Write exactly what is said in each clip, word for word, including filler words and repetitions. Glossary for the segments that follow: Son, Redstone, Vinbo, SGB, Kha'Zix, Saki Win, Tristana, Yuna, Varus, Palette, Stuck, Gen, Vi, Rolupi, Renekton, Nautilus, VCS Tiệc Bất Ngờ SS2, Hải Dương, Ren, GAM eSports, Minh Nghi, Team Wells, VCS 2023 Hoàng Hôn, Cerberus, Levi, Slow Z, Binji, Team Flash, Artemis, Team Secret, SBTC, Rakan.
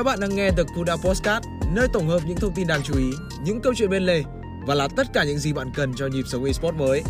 Các bạn đang nghe The Cooldown Podcast, nơi tổng hợp những thông tin đáng chú ý, những câu chuyện bên lề và là tất cả những gì bạn cần cho nhịp sống eSports mới.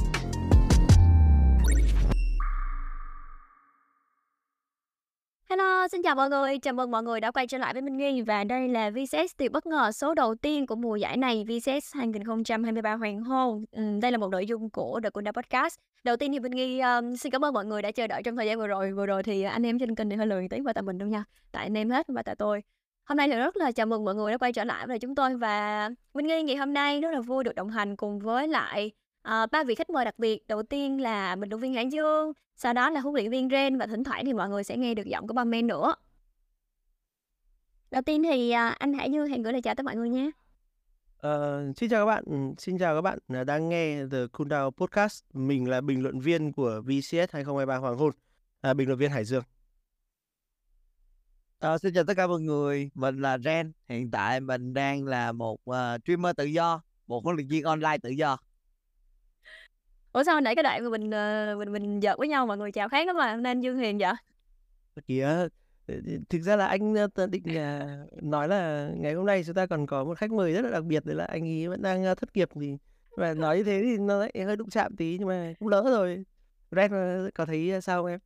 Hello, xin chào mọi người. Chào mừng mọi người đã quay trở lại với Minh Nghi và đây là vê xê ét tuyệt bất ngờ số đầu tiên của mùa giải này, vê xê സ് hai không hai ba Hoàng Hôn. Ừ, đây là một nội dung của The Cooldown Podcast. Đầu tiên thì Minh Nghi um, xin cảm ơn mọi người đã chờ đợi trong thời gian vừa rồi. Vừa rồi thì anh em trên kênh thì hơi lười tiếng và tại mình đâu nha. Tại anh em hết và tại tôi. Hôm nay thì rất là chào mừng mọi người đã quay trở lại với chúng tôi và Minh Nghi ngày hôm nay rất là vui được đồng hành cùng với lại ba à, vị khách mời đặc biệt. Đầu tiên là bình luận viên Hải Dương, sau đó là huấn luyện viên Ren và thỉnh thoảng thì mọi người sẽ nghe được giọng của ba men nữa. Đầu tiên thì à, anh Hải Dương hẹn gửi lời chào tới mọi người nhé. Uh, xin chào các bạn, xin chào các bạn đang nghe The Cooldown Podcast. Mình là bình luận viên của vê xê ét hai không hai ba Hoàng Hôn, à, bình luận viên Hải Dương. À, xin chào tất cả mọi người, mình là Ren. Hiện tại mình đang là một uh, streamer tự do, một huấn luyện viên online tự do. Ủa sao nãy cái đoạn mà mình uh, mình mình giật với nhau mọi người chào khác lắm mà, nên Dương Hiền vậy? Kìa, thực ra là anh định uh, nói là ngày hôm nay chúng ta còn có một khách mời rất là đặc biệt, đấy là anh ấy vẫn đang uh, thất nghiệp gì. Và nói như thế thì nó lại hơi đụng chạm tí nhưng mà cũng lỡ rồi. Ren có thấy sao không em?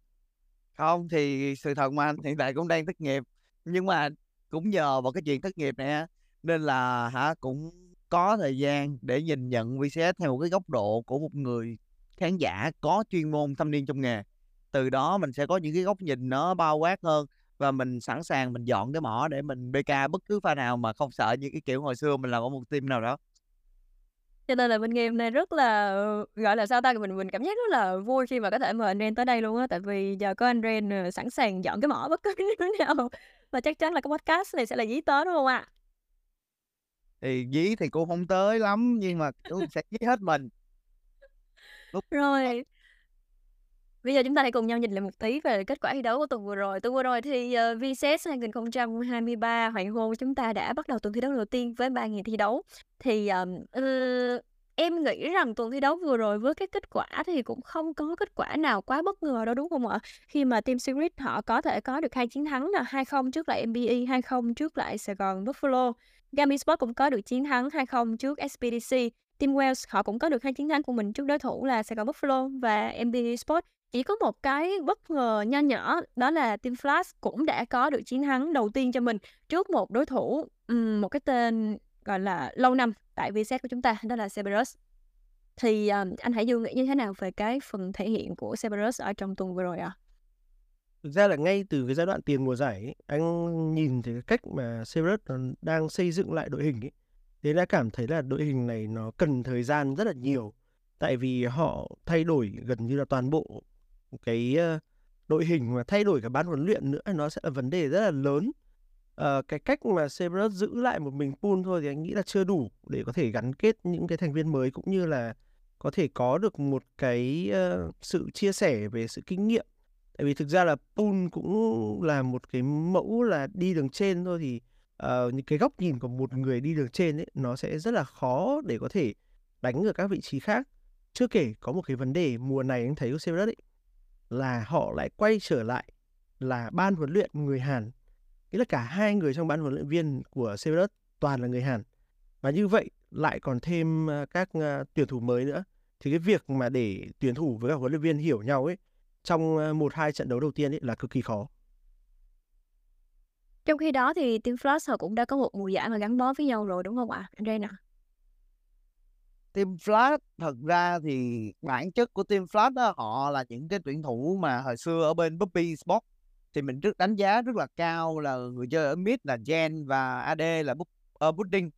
Không, thì sự thật mà anh hiện tại cũng đang thất nghiệp, nhưng mà cũng nhờ vào cái chuyện thất nghiệp này nên là hả cũng có thời gian để nhìn nhận vê xê ét theo một cái góc độ của một người khán giả có chuyên môn thâm niên trong nghề. Từ đó mình sẽ có những cái góc nhìn nó bao quát hơn và mình sẵn sàng mình dọn cái mỏ để mình bê ca bất cứ pha nào mà không sợ như cái kiểu hồi xưa mình làm ở một team nào đó. Cho nên là bên game này rất là gọi là sao ta, mình mình cảm giác rất là vui khi mà có thể mời anh Ren tới đây luôn á, tại vì giờ có anh Ren sẵn sàng dọn cái mỏ bất cứ cái nào và chắc chắn là cái podcast này sẽ là dí tới đúng không ạ? À? Thì dí thì cô không tới lắm nhưng mà cũng sẽ dí hết mình. Lúc... Rồi. Bây giờ chúng ta hãy cùng nhau nhìn lại một tí về kết quả thi đấu của tuần vừa rồi. Tuần vừa rồi thì uh, vê xê ét hai không hai ba Hoàng Hôn chúng ta đã bắt đầu tuần thi đấu đầu tiên với ba ngày thi đấu. Thì um, uh, em nghĩ rằng tuần thi đấu vừa rồi với cái kết quả thì cũng không có kết quả nào quá bất ngờ đâu đúng không ạ? Khi mà Team Secret họ có thể có được hai chiến thắng là hai không trước lại em bê i, hai không trước lại Sài Gòn Buffalo. GAM eSports cũng có được chiến thắng hai không trước ét bê tê xê. Team Wells họ cũng có được hai chiến thắng của mình trước đối thủ là Sài Gòn Buffalo và em bê i eSports. Chỉ có một cái bất ngờ nho nhỏ đó là Team Flash cũng đã có được chiến thắng đầu tiên cho mình trước một đối thủ, um, một cái tên gọi là lâu năm tại vê xê ét của chúng ta, đó là Cerberus. Thì um, anh Hải Dương nghĩ như thế nào về cái phần thể hiện của Cerberus ở trong tuần vừa rồi ạ? À? Thực ra là ngay từ cái giai đoạn tiền mùa giải ấy, anh nhìn thấy cái cách mà Cerberus đang xây dựng lại đội hình ấy, thế đã cảm thấy là đội hình này nó cần thời gian rất là nhiều, tại vì họ thay đổi gần như là toàn bộ cái đội hình mà thay đổi cả ban huấn luyện nữa, nó sẽ là vấn đề rất là lớn. À, cái cách mà Cerberus giữ lại một mình pool thôi thì anh nghĩ là chưa đủ để có thể gắn kết những cái thành viên mới cũng như là có thể có được một cái uh, sự chia sẻ về sự kinh nghiệm. Tại vì thực ra là pool cũng là một cái mẫu là đi đường trên thôi, thì uh, những cái góc nhìn của một người đi đường trên ấy, nó sẽ rất là khó để có thể đánh ở các vị trí khác. Chưa kể có một cái vấn đề mùa này anh thấy của Cerberus ấy là họ lại quay trở lại là ban huấn luyện người Hàn. Nghĩa là cả hai người trong ban huấn luyện viên của Cerberus toàn là người Hàn. Và như vậy lại còn thêm các tuyển thủ mới nữa. Thì cái việc mà để tuyển thủ với các huấn luyện viên hiểu nhau ấy trong một hai trận đấu đầu tiên ấy là cực kỳ khó. Trong khi đó thì Team Flash họ cũng đã có một mùa giải mà gắn bó với nhau rồi đúng không ạ? Anh Ren ạ. Team Flash, thật ra thì bản chất của Team Flash đó, họ là những cái tuyển thủ mà hồi xưa ở bên Puppy Sport thì mình trước đánh giá rất là cao là người chơi ở mid là Gen và a đê là Pudding.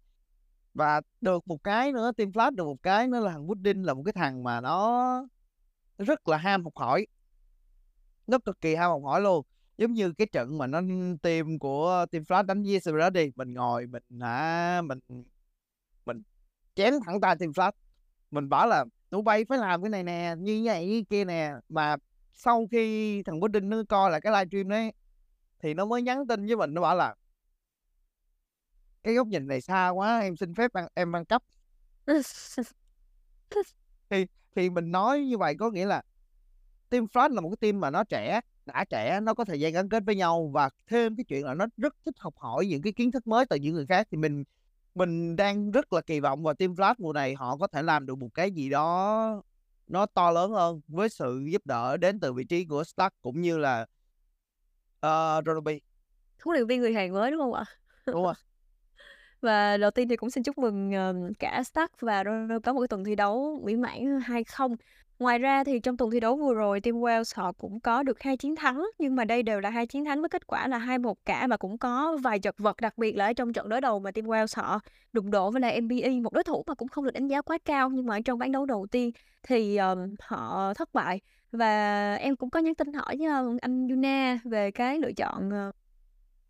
Và được một cái nữa, Team Flash được một cái nữa là thằng Pudding là một cái thằng mà nó rất là ham học hỏi. Nó cực kỳ ham học hỏi luôn. Giống như cái trận mà nó team của Team Flash đánh với Cerberus đi, mình ngồi mình hả mình mình chém thẳng tay Team Flash. Mình bảo là tụi bay phải làm cái này nè, như vậy như kia nè. Mà sau khi thằng Bố Đinh nó coi là cái livestream đấy thì nó mới nhắn tin với mình, nó bảo là cái góc nhìn này xa quá, em xin phép ăn, em ăn cắp. thì, thì mình nói như vậy có nghĩa là Team Flash là một cái team mà nó trẻ, đã trẻ, nó có thời gian gắn kết với nhau, và thêm cái chuyện là nó rất thích học hỏi những cái kiến thức mới từ những người khác, thì mình mình đang rất là kỳ vọng vào Team Flash mùa này họ có thể làm được một cái gì đó nó to lớn hơn với sự giúp đỡ đến từ vị trí của Stuck cũng như là uh, Rolupi. Huấn luyện viên người Hàn mới đúng không ạ? Đúng rồi. Và đầu tiên thì cũng xin chúc mừng cả Stuck và Rolupi có một cái tuần thi đấu mỹ mãn hai không. Ngoài ra thì trong tuần thi đấu vừa rồi, Team Wells họ cũng có được hai chiến thắng, nhưng mà đây đều là hai chiến thắng với kết quả là hai một cả, và cũng có vài chật vật, đặc biệt là ở trong trận đối đầu mà Team Wells họ đụng độ với là em bê i, một đối thủ mà cũng không được đánh giá quá cao, nhưng mà trong bán đấu đầu tiên thì um, họ thất bại. Và em cũng có nhắn tin hỏi với anh Yuna về cái lựa chọn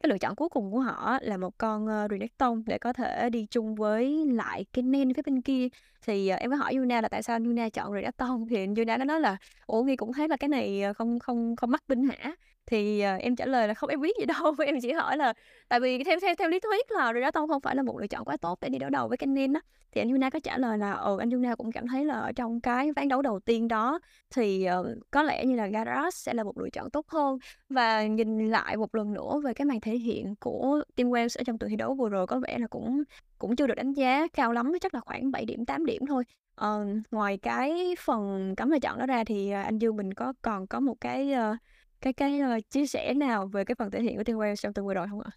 cái lựa chọn cuối cùng của họ là một con Renekton để có thể đi chung với lại cái Nen phía bên kia. Thì em mới hỏi Yuna là tại sao Yuna chọn Redstone, thì Yuna nó nói là ủa Nghi cũng thấy là cái này không không không mắc binh hả? Thì em trả lời là không, em biết gì đâu, em chỉ hỏi là tại vì theo theo theo lý thuyết là Redstone không phải là một lựa chọn quá tốt để đi đấu đầu với cái Nen đó. Thì anh Yuna có trả lời là ừ, anh Yuna cũng cảm thấy là ở trong cái ván đấu đầu tiên đó thì uh, có lẽ như là Garrus sẽ là một lựa chọn tốt hơn. Và nhìn lại một lần nữa về cái màn thể hiện của Team Wells ở trong tuần thi đấu vừa rồi, có vẻ là cũng cũng chưa được đánh giá cao lắm, chắc là khoảng bảy điểm tám điểm thôi. Uh, ngoài cái phần cấm lựa chọn đó ra thì uh, anh Dương mình có còn có một cái uh, cái cái uh, chia sẻ nào về cái phần thể hiện của Team Wells trong tuần vừa rồi không ạ?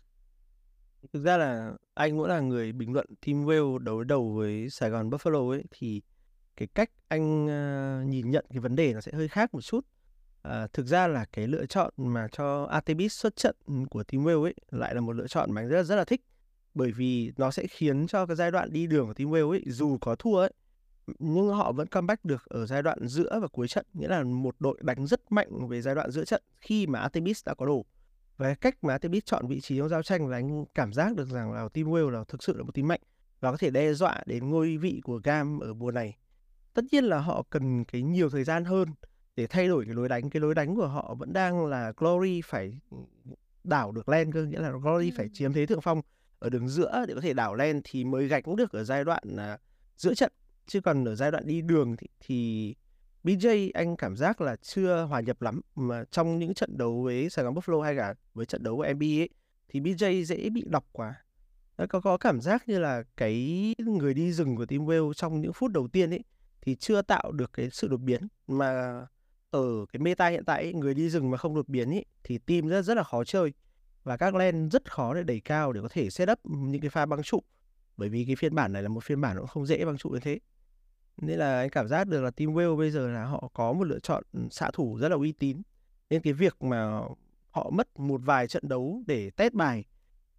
Thực ra là anh cũng là người bình luận Team Wales đấu đầu với Sài Gòn Buffalo ấy, thì cái cách anh uh, nhìn nhận cái vấn đề nó sẽ hơi khác một chút. Uh, thực ra là cái lựa chọn mà cho Artemis xuất trận của Team Wales ấy lại là một lựa chọn mà anh rất là, rất là thích, bởi vì nó sẽ khiến cho cái giai đoạn đi đường của Team Wales ấy dù có thua ấy nhưng họ vẫn comeback được ở giai đoạn giữa và cuối trận, nghĩa là một đội đánh rất mạnh về giai đoạn giữa trận khi mà Artemis đã có đồ. Và cách mà Artemis chọn vị trí trong giao tranh là anh cảm giác được rằng là Team Wales là thực sự là một team mạnh và có thể đe dọa đến ngôi vị của GAM ở mùa này. Tất nhiên là họ cần cái nhiều thời gian hơn để thay đổi cái lối đánh. Cái lối đánh của họ vẫn đang là Glory phải đảo được lane cơ, nghĩa là Glory ừ. phải chiếm thế thượng phong ở đường giữa để có thể đảo lane thì mới gánh được ở giai đoạn uh, giữa trận. Chứ còn ở giai đoạn đi đường thì, thì bê giê anh cảm giác là chưa hòa nhập lắm, mà trong những trận đấu với Sài Gòn Buffalo hay cả với trận đấu của em bê i ấy, thì bê giê dễ bị đọc quá. Nó có, có cảm giác như là cái người đi rừng của Team Wales trong những phút đầu tiên ấy thì chưa tạo được cái sự đột biến, mà ở cái meta hiện tại ấy, người đi rừng mà không đột biến ấy thì team rất, rất là khó chơi, và các lane rất khó để đẩy cao để có thể set up những cái pha băng trụ, bởi vì cái phiên bản này là một phiên bản nó không dễ băng trụ như thế. Nên là anh cảm giác được là Team Wales bây giờ là họ có một lựa chọn xạ thủ rất là uy tín. Nên cái việc mà họ mất một vài trận đấu để test bài,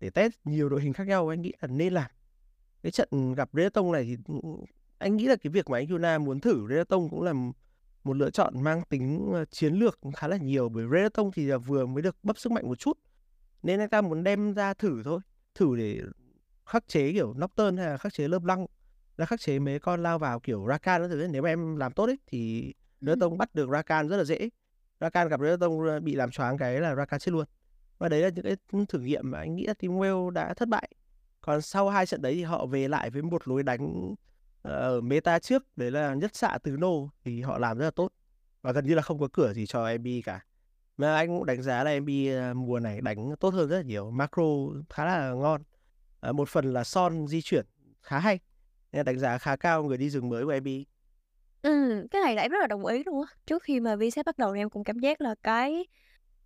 để test nhiều đội hình khác nhau, anh nghĩ là nên làm. Cái trận gặp Redstone này thì anh nghĩ là cái việc mà anh Yuna muốn thử Redstone cũng là một lựa chọn mang tính chiến lược khá là nhiều. Bởi Redstone thì là vừa mới được bấp sức mạnh một chút, nên anh ta muốn đem ra thử thôi. Thử để khắc chế kiểu Nocturne hay là khắc chế lớp lăng, là khắc chế mấy con lao vào kiểu Rakan. Nếu mà em làm tốt ấy, thì Redstone bắt được Rakan rất là dễ. Rakan gặp Redstone bị làm choáng cái là Rakan chết luôn. Và đấy là những cái thử nghiệm mà anh nghĩ là Team Wales đã thất bại. Còn sau hai trận đấy thì họ về lại với một lối đánh ở meta trước, đấy là nhất xạ tứ nô, thì họ làm rất là tốt và gần như là không có cửa gì cho em bê cả. Mà anh cũng đánh giá là em bê mùa này đánh tốt hơn rất là nhiều, macro khá là ngon, à, một phần là Son di chuyển khá hay, nên đánh giá khá cao người đi rừng mới của em bê. Ừ, cái này là em rất là đồng ý luôn á. Trước khi mà vê xê ét bắt đầu em cũng cảm giác là cái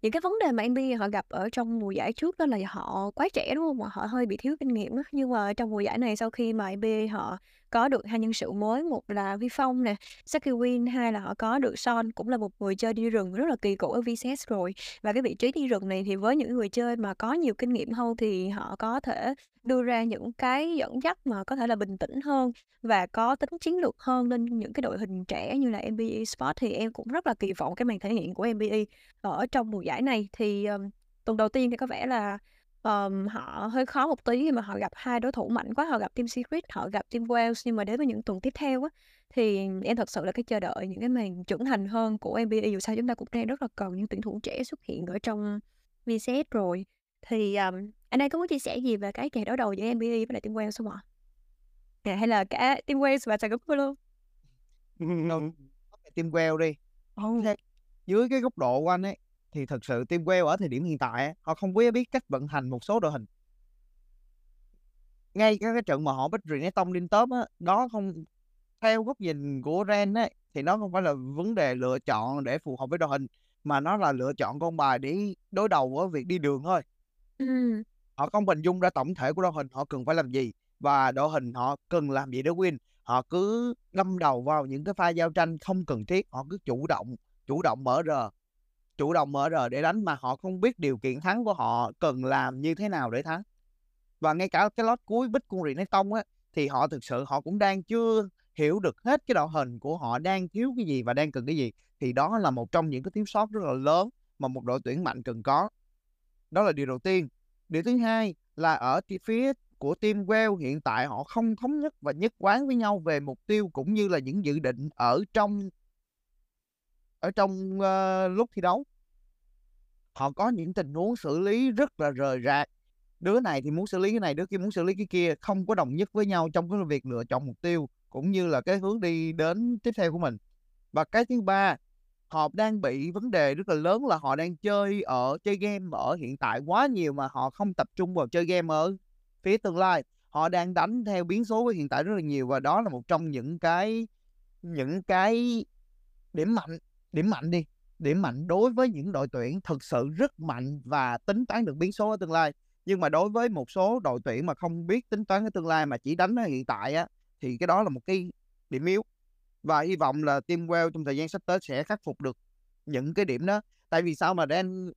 những cái vấn đề mà em bê họ gặp ở trong mùa giải trước đó là họ quá trẻ đúng không? Họ hơi bị thiếu kinh nghiệm đó. Nhưng mà trong mùa giải này, sau khi mà em bê họ có được hai nhân sự mới, một là Vi Phong nè, Saki Win, hai là họ có được Son, cũng là một người chơi đi rừng rất là kỳ cựu ở vê xê ét rồi. Và cái vị trí đi rừng này thì với những người chơi mà có nhiều kinh nghiệm hơn thì họ có thể đưa ra những cái dẫn dắt mà có thể là bình tĩnh hơn và có tính chiến lược hơn lên những cái đội hình trẻ như là em bê i eSports. Thì em cũng rất là kỳ vọng cái màn thể hiện của em bê i ở trong mùa giải này. Thì um, tuần đầu tiên thì có vẻ là Um, họ hơi khó một tí khi mà họ gặp hai đối thủ mạnh quá. Họ gặp Team Secret, họ gặp Team Wells. Nhưng mà đến với những tuần tiếp theo á, thì em thật sự là cái chờ đợi những cái màn trưởng thành hơn của em bê i. Dù sao chúng ta cũng đang rất là cần những tuyển thủ trẻ xuất hiện ở trong vê xê ét rồi. Thì um, anh ấy có muốn chia sẻ gì về cái ngày đối đầu giữa em bê i với lại Team Wells không ạ? À, hay là cả Team Wells và Sài Gòn luôn? Team Wells đi. Oh. dưới cái góc độ của anh ấy thì thật sự team Wells ở thời điểm hiện tại ấy, họ không biết cách vận hành một số đội hình. Ngay các cái trận mà họ bích Renekton lên top á, đó không, theo góc nhìn của Ren ấy, thì nó không phải là vấn đề lựa chọn để phù hợp với đội hình, mà nó là lựa chọn con bài để đối đầu ở việc đi đường thôi. Ừ. Họ không hình dung ra tổng thể của đội hình họ cần phải làm gì và đội hình họ cần làm gì để win. Họ cứ đâm đầu vào những cái pha giao tranh không cần thiết, họ cứ chủ động, chủ động mở rờ, chủ động mở rờ để đánh mà họ không biết điều kiện thắng của họ cần làm như thế nào để thắng. Và ngay cả cái lót cuối bích của Renekton á, thì họ thực sự họ cũng đang chưa hiểu được hết cái đội hình của họ đang thiếu cái gì và đang cần cái gì. Thì đó là một trong những cái thiếu sót rất là lớn mà một đội tuyển mạnh cần có. Đó là điều đầu tiên. Điều thứ hai là ở phía của team Wells hiện tại họ không thống nhất và nhất quán với nhau về mục tiêu cũng như là những dự định ở trong ở trong uh, lúc thi đấu. Họ có những tình huống xử lý rất là rời rạc. Đứa này thì muốn xử lý cái này, đứa kia muốn xử lý cái kia, không có đồng nhất với nhau trong cái việc lựa chọn mục tiêu cũng như là cái hướng đi đến tiếp theo của mình. Và cái thứ ba, họ đang bị vấn đề rất là lớn là họ đang chơi ở chơi game ở hiện tại quá nhiều mà họ không tập trung vào chơi game ở phía tương lai. Họ đang đánh theo biến số hiện tại rất là nhiều và đó là một trong những cái những cái điểm mạnh, điểm mạnh đi, điểm mạnh đối với những đội tuyển thực sự rất mạnh và tính toán được biến số ở tương lai. Nhưng mà đối với một số đội tuyển mà không biết tính toán ở tương lai mà chỉ đánh ở hiện tại á, thì cái đó là một cái điểm yếu. Và hy vọng là team Wells trong thời gian sắp tới sẽ khắc phục được những cái điểm đó. Tại vì sao mà Ren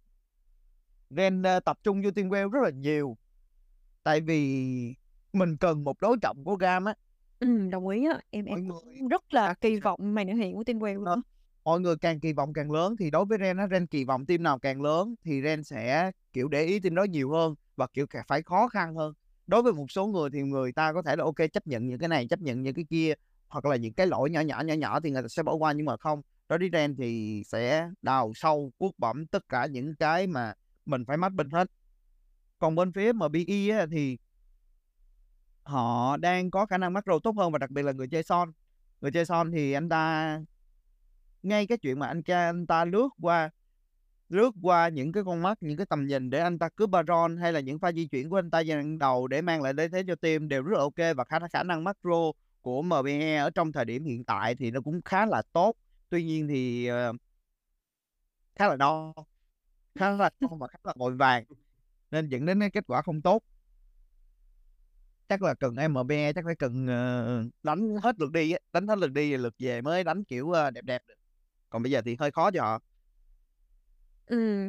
Ren tập trung vô team Wells rất là nhiều. Tại vì mình cần một đối trọng của GAM á. Ừ, đồng ý á. Em, em người... rất là kỳ vọng màn biểu hiện của team Wells đó. Mọi người càng kỳ vọng càng lớn. Thì đối với Ren á, Ren kỳ vọng team nào càng lớn thì Ren sẽ kiểu để ý team đó nhiều hơn và kiểu phải khó khăn hơn. Đối với một số người thì người ta có thể là ok chấp nhận những cái này, chấp nhận những cái kia, hoặc là những cái lỗi nhỏ nhỏ nhỏ nhỏ thì người ta sẽ bỏ qua. Nhưng mà không, đối với Ren thì sẽ đào sâu cuốc bẩm tất cả những cái mà mình phải mách bình hết. Còn bên phía em bê i á, thì họ đang có khả năng macro tốt hơn và đặc biệt là người chơi Son. Người chơi Son thì anh ta ngay cái chuyện mà anh ta, anh ta lướt qua lướt qua những cái con mắt, những cái tầm nhìn để anh ta cướp baron hay là những pha di chuyển của anh ta dàn đầu để mang lại lợi thế cho team đều rất là ok. Và khả, khả năng macro của em bê i ở trong thời điểm hiện tại thì nó cũng khá là tốt. Tuy nhiên thì uh, khá là no, khá là no và khá là vội vàng nên dẫn đến cái kết quả không tốt. Chắc là cần em bê i chắc phải cần uh, đánh hết lượt đi, đánh hết lượt đi lượt về mới đánh kiểu uh, đẹp đẹp được. Còn bây giờ thì hơi khó cho họ. Ừ,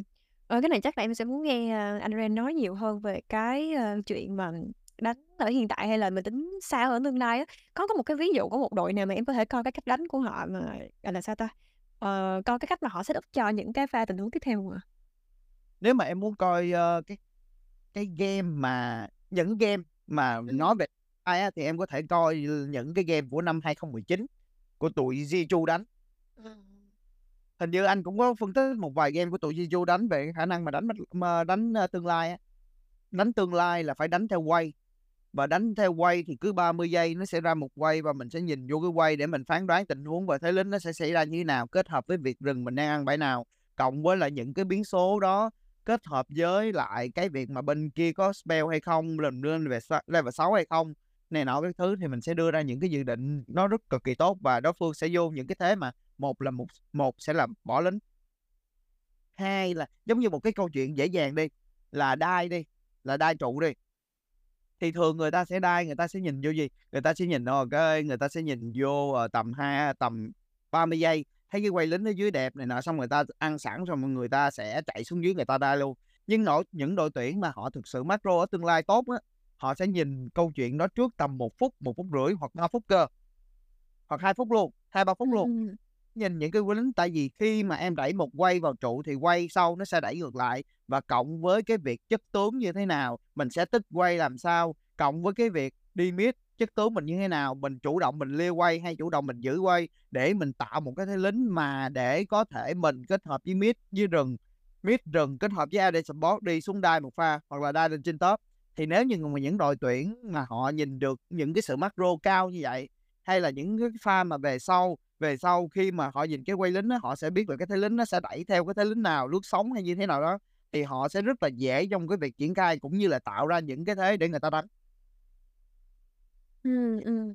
ở cái này chắc là em sẽ muốn nghe anh Ren nói nhiều hơn về cái uh, chuyện mà đánh ở hiện tại hay là mình tính xa ở tương lai á. Có có một cái ví dụ của một đội nào mà em có thể coi cái cách đánh của họ mà gọi là sao ta, uh, coi cái cách mà họ setup cho những cái pha tình huống tiếp theo mà. Nếu mà em muốn coi uh, cái cái game mà những game mà nói về ai á, thì em có thể coi những cái game của năm hai không một chín của tụi Jiuju đánh. Hình như anh cũng có phân tích một vài game của tụi Jiuju đánh về khả năng mà đánh mà đánh tương lai á. Đánh tương lai là phải đánh theo quay. Và đánh theo quay thì cứ ba mươi giây nó sẽ ra một quay và mình sẽ nhìn vô cái quay để mình phán đoán tình huống và thế lính nó sẽ xảy ra như thế nào, kết hợp với việc rừng mình đang ăn bãi nào, cộng với lại những cái biến số đó, kết hợp với lại cái việc mà bên kia có spell hay không, lần lên về level sáu hay không, này nọ cái thứ, thì mình sẽ đưa ra những cái dự định nó rất cực kỳ tốt và đối phương sẽ vô những cái thế mà một là một, một sẽ là bỏ lính, hai là giống như một cái câu chuyện dễ dàng đi là đai đi là đai trụ đi. Thì thường người ta sẽ đai, người ta sẽ nhìn vô gì? Người ta sẽ nhìn okay, người ta sẽ nhìn vô tầm hai, tầm ba mươi giây, thấy cái quay lính ở dưới đẹp này nọ, xong người ta ăn sẵn rồi người ta sẽ chạy xuống dưới người ta đai luôn. Nhưng nội, những đội tuyển mà họ thực sự macro ở tương lai tốt á, họ sẽ nhìn câu chuyện đó trước tầm một phút, một phút rưỡi hoặc ba phút cơ, hoặc hai phút luôn, hai ba phút luôn. Nhìn những cái quay lính, tại vì khi mà em đẩy một quay vào trụ thì quay sau nó sẽ đẩy ngược lại, và cộng với cái việc chất tướng như thế nào, mình sẽ tích quay làm sao, cộng với cái việc đi mid chất tướng mình như thế nào, mình chủ động mình lia quay hay chủ động mình giữ quay để mình tạo một cái thế lính mà để có thể mình kết hợp với mid với rừng, mid rừng kết hợp với a đê support đi xuống đai một pha hoặc là đai lên trên top. Thì nếu như mà những đội tuyển mà họ nhìn được những cái sự macro cao như vậy, hay là những cái pha mà về sau về sau khi mà họ nhìn cái quay lính đó, họ sẽ biết là cái thế lính nó sẽ đẩy theo cái thế lính nào, lướt sóng hay như thế nào đó, thì họ sẽ rất là dễ trong cái việc triển khai cũng như là tạo ra những cái thế để người ta đánh. Ừ, ừ.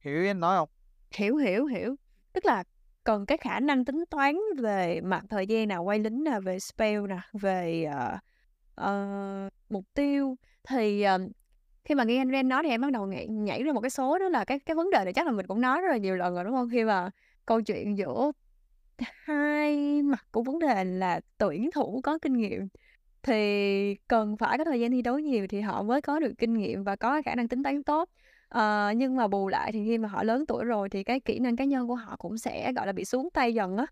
Hiểu em nói không? Hiểu hiểu hiểu. Tức là còn cái khả năng tính toán về mặt thời gian nào quay lính nè, về spell nè, về uh, uh, mục tiêu. Thì uh, khi mà nghe anh Ren nói thì em bắt đầu nhảy, nhảy ra một cái số, đó là cái cái vấn đề này chắc là mình cũng nói rất là nhiều lần rồi đúng không? Khi mà câu chuyện giữa hai mặt của vấn đề là tuyển thủ có kinh nghiệm thì cần phải có thời gian thi đấu nhiều thì họ mới có được kinh nghiệm và có khả năng tính toán tốt. Uh, nhưng mà bù lại thì khi mà họ lớn tuổi rồi thì cái kỹ năng cá nhân của họ cũng sẽ gọi là bị xuống tay dần á.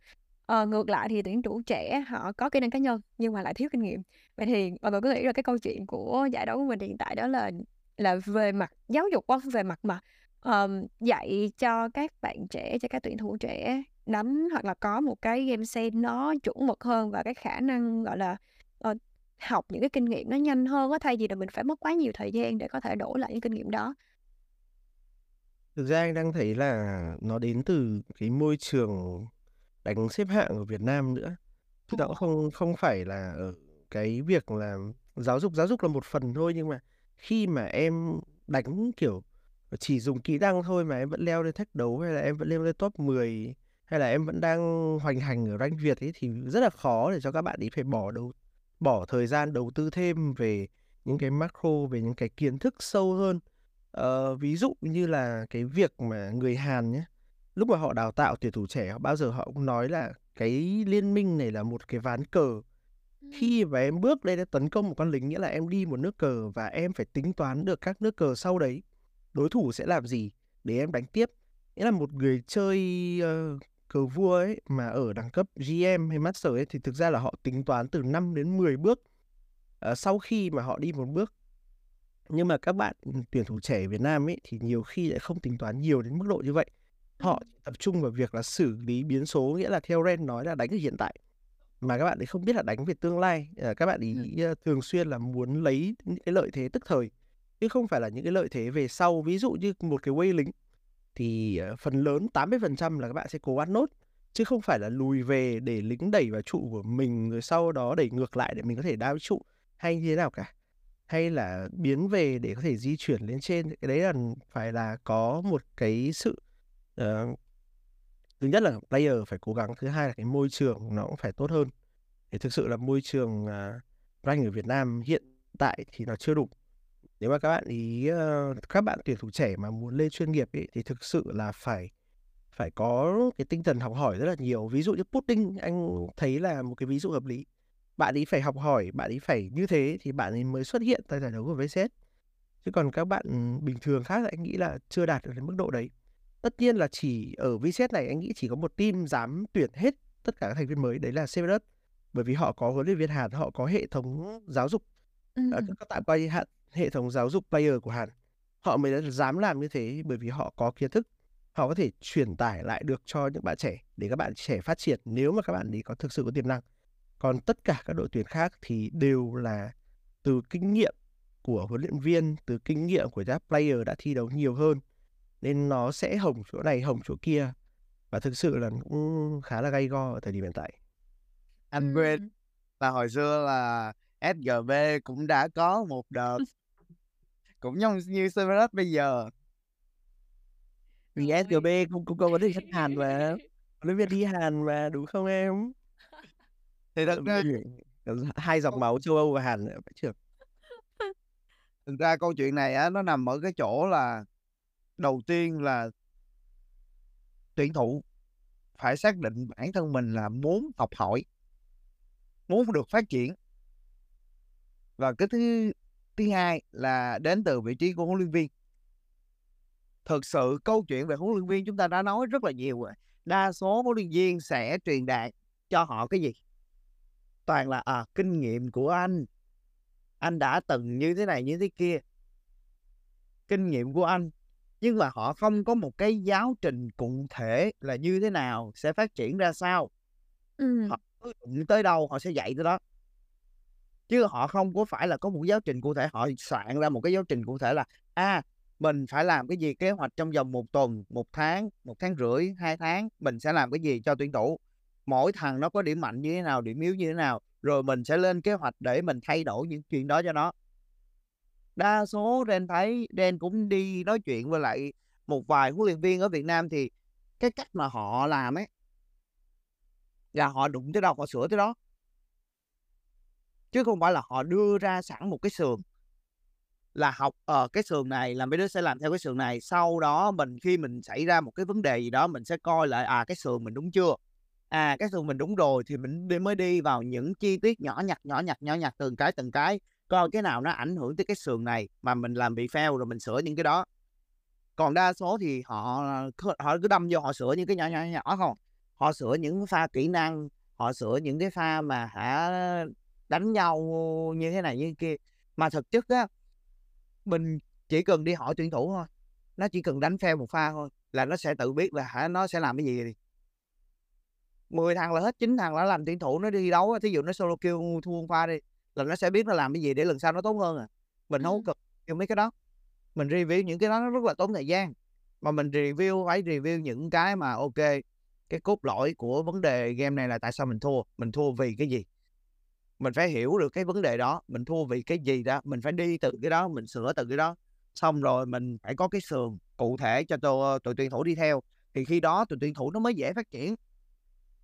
Uh, ngược lại thì tuyển thủ trẻ họ có kỹ năng cá nhân nhưng mà lại thiếu kinh nghiệm. Vậy thì mọi người cứ nghĩ là cái câu chuyện của giải đấu của mình hiện tại đó là là về mặt giáo dục, về mặt mà um, dạy cho các bạn trẻ, cho các tuyển thủ trẻ đánh hoặc là có một cái game sense nó chuẩn mực hơn và cái khả năng gọi là uh, học những cái kinh nghiệm nó nhanh hơn á, thay vì là mình phải mất quá nhiều thời gian để có thể đổ lại những kinh nghiệm đó. Thực ra anh đang thấy là nó đến từ cái môi trường đánh xếp hạng ở Việt Nam nữa. Chứ đó không không phải là ở cái việc là giáo dục, giáo dục là một phần thôi, nhưng mà khi mà em đánh kiểu chỉ dùng kỹ năng thôi mà em vẫn leo lên thách đấu hay là em vẫn leo lên top mười hay là em vẫn đang hoành hành ở rank Việt ấy thì rất là khó để cho các bạn ấy phải bỏ đầu, bỏ thời gian đầu tư thêm về những cái macro, về những cái kiến thức sâu hơn. Uh, ví dụ như là cái việc mà người Hàn nhé, lúc mà họ đào tạo tuyển thủ trẻ, họ bao giờ họ cũng nói là cái liên minh này là một cái ván cờ. Khi mà em bước lên để tấn công một con lính, nghĩa là em đi một nước cờ và em phải tính toán được các nước cờ sau đấy, đối thủ sẽ làm gì để em đánh tiếp. Nghĩa là một người chơi uh, cờ vua ấy mà ở đẳng cấp giê em hay Master ấy thì thực ra là họ tính toán từ năm đến mười bước uh, sau khi mà họ đi một bước. Nhưng mà các bạn tuyển thủ trẻ Việt Nam ấy thì nhiều khi lại không tính toán nhiều đến mức độ như vậy. Họ tập trung vào việc là xử lý biến số, nghĩa là theo Ren nói là đánh ở hiện tại, mà các bạn ấy không biết là đánh về tương lai. Các bạn ấy thường xuyên là muốn lấy những cái lợi thế tức thời, chứ không phải là những cái lợi thế về sau. Ví dụ như một cái way lính thì phần lớn tám mươi phần trăm là các bạn sẽ cố ăn nốt, chứ không phải là lùi về để lính đẩy vào trụ của mình rồi sau đó đẩy ngược lại để mình có thể đao trụ hay như thế nào cả, hay là biến về để có thể di chuyển lên trên. Cái đấy là phải là có một cái sự uh, thứ nhất là player phải cố gắng, thứ hai là cái môi trường nó cũng phải tốt hơn. Thì thực sự là môi trường uh, rank ở Việt Nam hiện tại thì nó chưa đủ. Nếu mà các bạn ý uh, các bạn tuyển thủ trẻ mà muốn lên chuyên nghiệp ý, thì thực sự là phải phải có cái tinh thần học hỏi rất là nhiều. Ví dụ như Pudding anh thấy là một cái ví dụ hợp lý. Bạn ấy phải học hỏi, bạn ấy phải như thế thì bạn ấy mới xuất hiện tại giải đấu của vê xê ét. Chứ còn các bạn bình thường khác anh nghĩ là chưa đạt được đến mức độ đấy. Tất nhiên là chỉ ở vê xê ét này anh nghĩ chỉ có một team dám tuyển hết tất cả các thành viên mới, đấy là Cerberus. Bởi vì họ có huấn luyện viên Hàn, họ có hệ thống giáo dục. Tạm coi hệ thống giáo dục player của Hàn. Họ mới đã dám làm như thế bởi vì họ có kiến thức. Họ có thể truyền tải lại được cho những bạn trẻ để các bạn trẻ phát triển nếu mà các bạn ấy có thực sự có tiềm năng. Còn tất cả các đội tuyển khác thì đều là từ kinh nghiệm của huấn luyện viên, từ kinh nghiệm của các player đã thi đấu nhiều hơn. Nên nó sẽ hỏng chỗ này, hỏng chỗ kia. Và thực sự là cũng khá là gay go ở thời điểm hiện tại. Anh quên là hồi xưa là ét giê bê cũng đã có một đợt cũng như Cerberus bây giờ. Vì ét giê bê cũng, cũng có vấn đề khách Hàn mà. Huấn luyện viên đi Hàn mà, đúng không em? Thì thật ra hai dòng máu châu Âu và Hàn phải chưa. Thực ra câu chuyện này á, nó nằm ở cái chỗ là đầu tiên là tuyển thủ phải xác định bản thân mình là muốn học hỏi, muốn được phát triển. Và cái thứ thứ hai là đến từ vị trí của huấn luyện viên. Thực sự câu chuyện về huấn luyện viên chúng ta đã nói rất là nhiều rồi. Đa số huấn luyện viên sẽ truyền đạt cho họ cái gì? Toàn là à, kinh nghiệm của anh, anh đã từng như thế này như thế kia, kinh nghiệm của anh. Nhưng mà họ không có một cái giáo trình cụ thể là như thế nào, sẽ phát triển ra sao. ừ. Họ đụng tới đâu họ sẽ dạy tới đó, chứ họ không có phải là có một giáo trình cụ thể. Họ soạn ra một cái giáo trình cụ thể là à, mình phải làm cái gì, kế hoạch trong vòng một tuần, một tháng, một tháng rưỡi, hai tháng mình sẽ làm cái gì cho tuyển thủ, mỗi thằng nó có điểm mạnh như thế nào, điểm yếu như thế nào, rồi mình sẽ lên kế hoạch để mình thay đổi những chuyện đó cho nó. Đa số Ren thấy, Ren cũng đi nói chuyện với lại một vài huấn luyện viên ở Việt Nam, thì cái cách mà họ làm ấy là họ đụng tới đâu họ sửa tới đó, chứ không phải là họ đưa ra sẵn một cái sườn là học ở ờ, cái sườn này là mấy đứa sẽ làm theo cái sườn này, sau đó mình khi mình xảy ra một cái vấn đề gì đó mình sẽ coi lại à cái sườn mình đúng chưa, à cái sườn mình đúng rồi thì mình mới đi vào những chi tiết nhỏ nhặt nhỏ nhặt nhỏ nhặt từng cái từng cái, coi cái nào nó ảnh hưởng tới cái sườn này mà mình làm bị fail rồi mình sửa những cái đó. Còn đa số thì họ họ cứ đâm vô họ sửa những cái nhỏ nhỏ nhỏ không, họ sửa những pha kỹ năng, họ sửa những cái pha mà hả đánh nhau như thế này như thế kia, mà thực chất á mình chỉ cần đi hỏi tuyển thủ thôi, nó chỉ cần đánh fail một pha thôi là nó sẽ tự biết là hả nó sẽ làm cái gì. Mười thằng là hết chín thằng nó làm tuyển thủ nó đi đấu, thí dụ nó solo kill thua một pha đi là nó sẽ biết nó làm cái gì để lần sau nó tốt hơn à. Mình không cần kêu mấy cái đó, mình review những cái đó nó rất là tốn thời gian, mà mình review phải review những cái mà ok cái cốt lõi của vấn đề game này là tại sao mình thua, mình thua vì cái gì, mình phải hiểu được cái vấn đề đó, mình thua vì cái gì đó, mình phải đi từ cái đó, mình sửa từ cái đó, xong rồi mình phải có cái sườn cụ thể cho tụi, tụi tuyển thủ đi theo, thì khi đó tụi tuyển thủ nó mới dễ phát triển,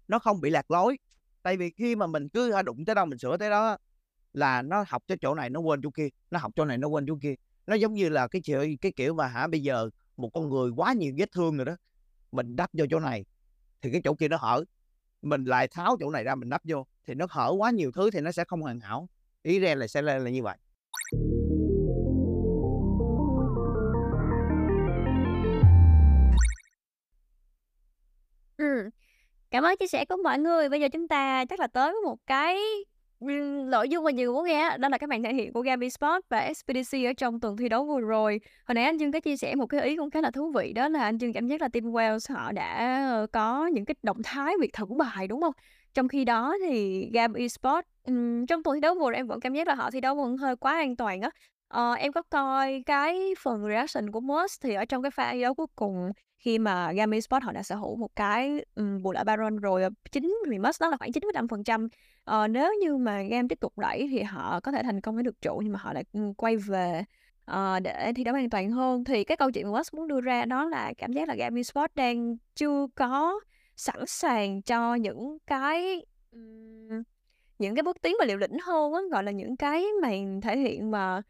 nó không bị lạc lối. Tại vì khi mà mình cứ đụng tới đâu mình sửa tới đó là nó học cho chỗ này nó quên chỗ kia, nó học chỗ này nó quên chỗ kia. Nó giống như là cái kiểu, cái kiểu mà hả bây giờ một con người quá nhiều vết thương rồi đó, mình đắp vô chỗ này thì cái chỗ kia nó hở, mình lại tháo chỗ này ra mình đắp vô thì nó hở quá nhiều thứ thì nó sẽ không hoàn hảo. Ý Ren là sẽ lên là như vậy. Ừ. Cảm ơn chia sẻ của mọi người. Bây giờ chúng ta chắc là tới với một cái nội dung mà nhiều muốn nghe, đó là các bạn thể hiện của GAM eSports và ét bê tê xê ở trong tuần thi đấu vừa rồi. Hồi nãy anh Dương có chia sẻ một cái ý cũng khá là thú vị, đó là anh Dương cảm giác là Team Wells họ đã có những cái động thái việc thử bài đúng không? Trong khi đó thì GAM eSports um, trong tuần thi đấu vừa rồi em vẫn cảm giác là họ thi đấu vẫn hơi quá an toàn á. Uh, em có coi cái phần reaction của Most thì ở trong cái pha thi đấu cuối cùng khi mà GAM eSports họ đã sở hữu một cái um, bộ lại Baron rồi, chính vì Most đó là khoảng chín mươi lăm phần trăm. Ờ, nếu như mà game tiếp tục đẩy thì họ có thể thành công với được trụ, nhưng mà họ lại quay về uh, để thi đấu an toàn hơn. Thì cái câu chuyện mà West muốn đưa ra đó là cảm giác là game eSports đang chưa có sẵn sàng cho những cái um, những cái bước tiến mà liều lĩnh hơn á, gọi là những cái màn thể hiện mà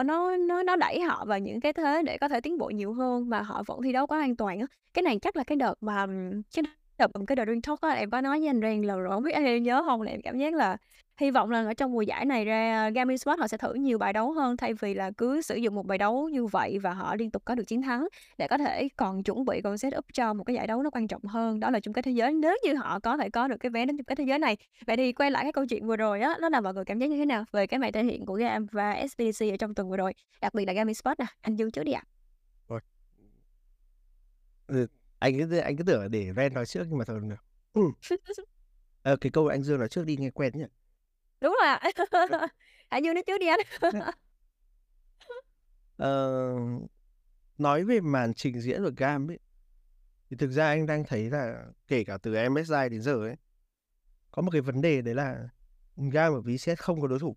uh, nó nó nó đẩy họ vào những cái thế để có thể tiến bộ nhiều hơn, mà họ vẫn thi đấu quá an toàn á. Cái này chắc là cái đợt mà cái đợt cái đợt Dream Talk á, em có nói với anh Ren rồi, không biết em nhớ không, là em cảm giác là hy vọng là ở trong mùa giải này ra GAM eSports họ sẽ thử nhiều bài đấu hơn, thay vì là cứ sử dụng một bài đấu như vậy và họ liên tục có được chiến thắng, để có thể còn chuẩn bị, còn set up cho một cái giải đấu nó quan trọng hơn, đó là chung kết thế giới, nếu như họ có thể có được cái vé đến chung kết thế giới này. Vậy thì quay lại cái câu chuyện vừa rồi á, đó là mọi người cảm giác như thế nào về cái màn thể hiện của GAM và ét bê tê xê ở trong tuần vừa rồi, đặc biệt là GAM eSports nè? Anh Dương trước đi ạ. Ừ. Anh cứ, anh cứ tưởng là để Ren nói trước, nhưng mà thôi ừ. à, cái câu anh Dương nói trước đi, nghe quen nhỉ? Đúng rồi ạ. Anh Dương nói trước đi anh. ờ, nói về màn trình diễn của GAM ấy, thì thực ra anh đang thấy là kể cả từ em ét i đến giờ ấy, có một cái vấn đề đấy là GAM ở vê xê ét không có đối thủ.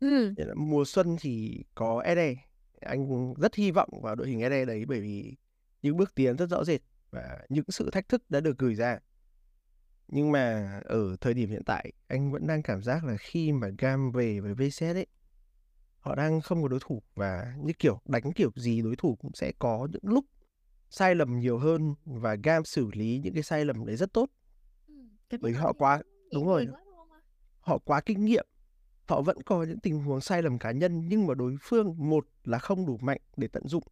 Ừ. Mùa xuân thì có ét đê, anh rất hy vọng vào đội hình ét đê đấy, bởi vì những bước tiến rất rõ rệt và những sự thách thức đã được gửi ra. Nhưng mà ở thời điểm hiện tại, anh vẫn đang cảm giác là khi mà GAM về với vê xê ét ấy, họ đang không có đối thủ, và như kiểu đánh kiểu gì đối thủ cũng sẽ có những lúc sai lầm nhiều hơn, và GAM xử lý những cái sai lầm đấy rất tốt. Ừ, bởi họ quá đúng rồi, họ quá kinh nghiệm. Họ vẫn có những tình huống sai lầm cá nhân, nhưng mà đối phương một là không đủ mạnh để tận dụng,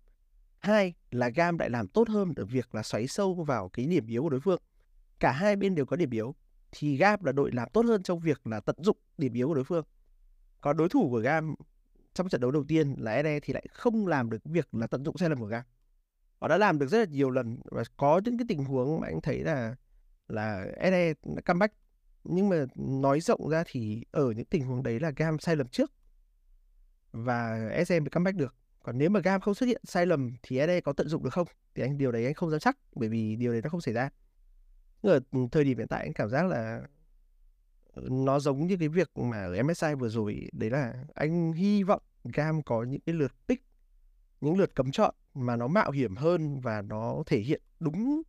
hai là GAM lại làm tốt hơn ở việc là xoáy sâu vào cái điểm yếu của đối phương. Cả hai bên đều có điểm yếu, thì GAM là đội làm tốt hơn trong việc là tận dụng điểm yếu của đối phương. Còn đối thủ của GAM trong trận đấu đầu tiên là ét đê thì lại không làm được việc là tận dụng sai lầm của GAM. Họ đã làm được rất là nhiều lần, và có những cái tình huống mà anh thấy là là ét đê comeback. Nhưng mà nói rộng ra thì ở những tình huống đấy là GAM sai lầm trước và ét em mới comeback được. Còn nếu mà gam không xuất hiện sai lầm thì e đê có tận dụng được không? Thì anh điều đấy anh không dám chắc, bởi vì điều đấy nó không xảy ra. Nhưng ở thời điểm hiện tại anh cảm giác là nó giống như cái việc mà ở em ét i vừa rồi. Đấy là anh hy vọng gam có những cái lượt pick, những lượt cấm chọn mà nó mạo hiểm hơn và nó thể hiện đúng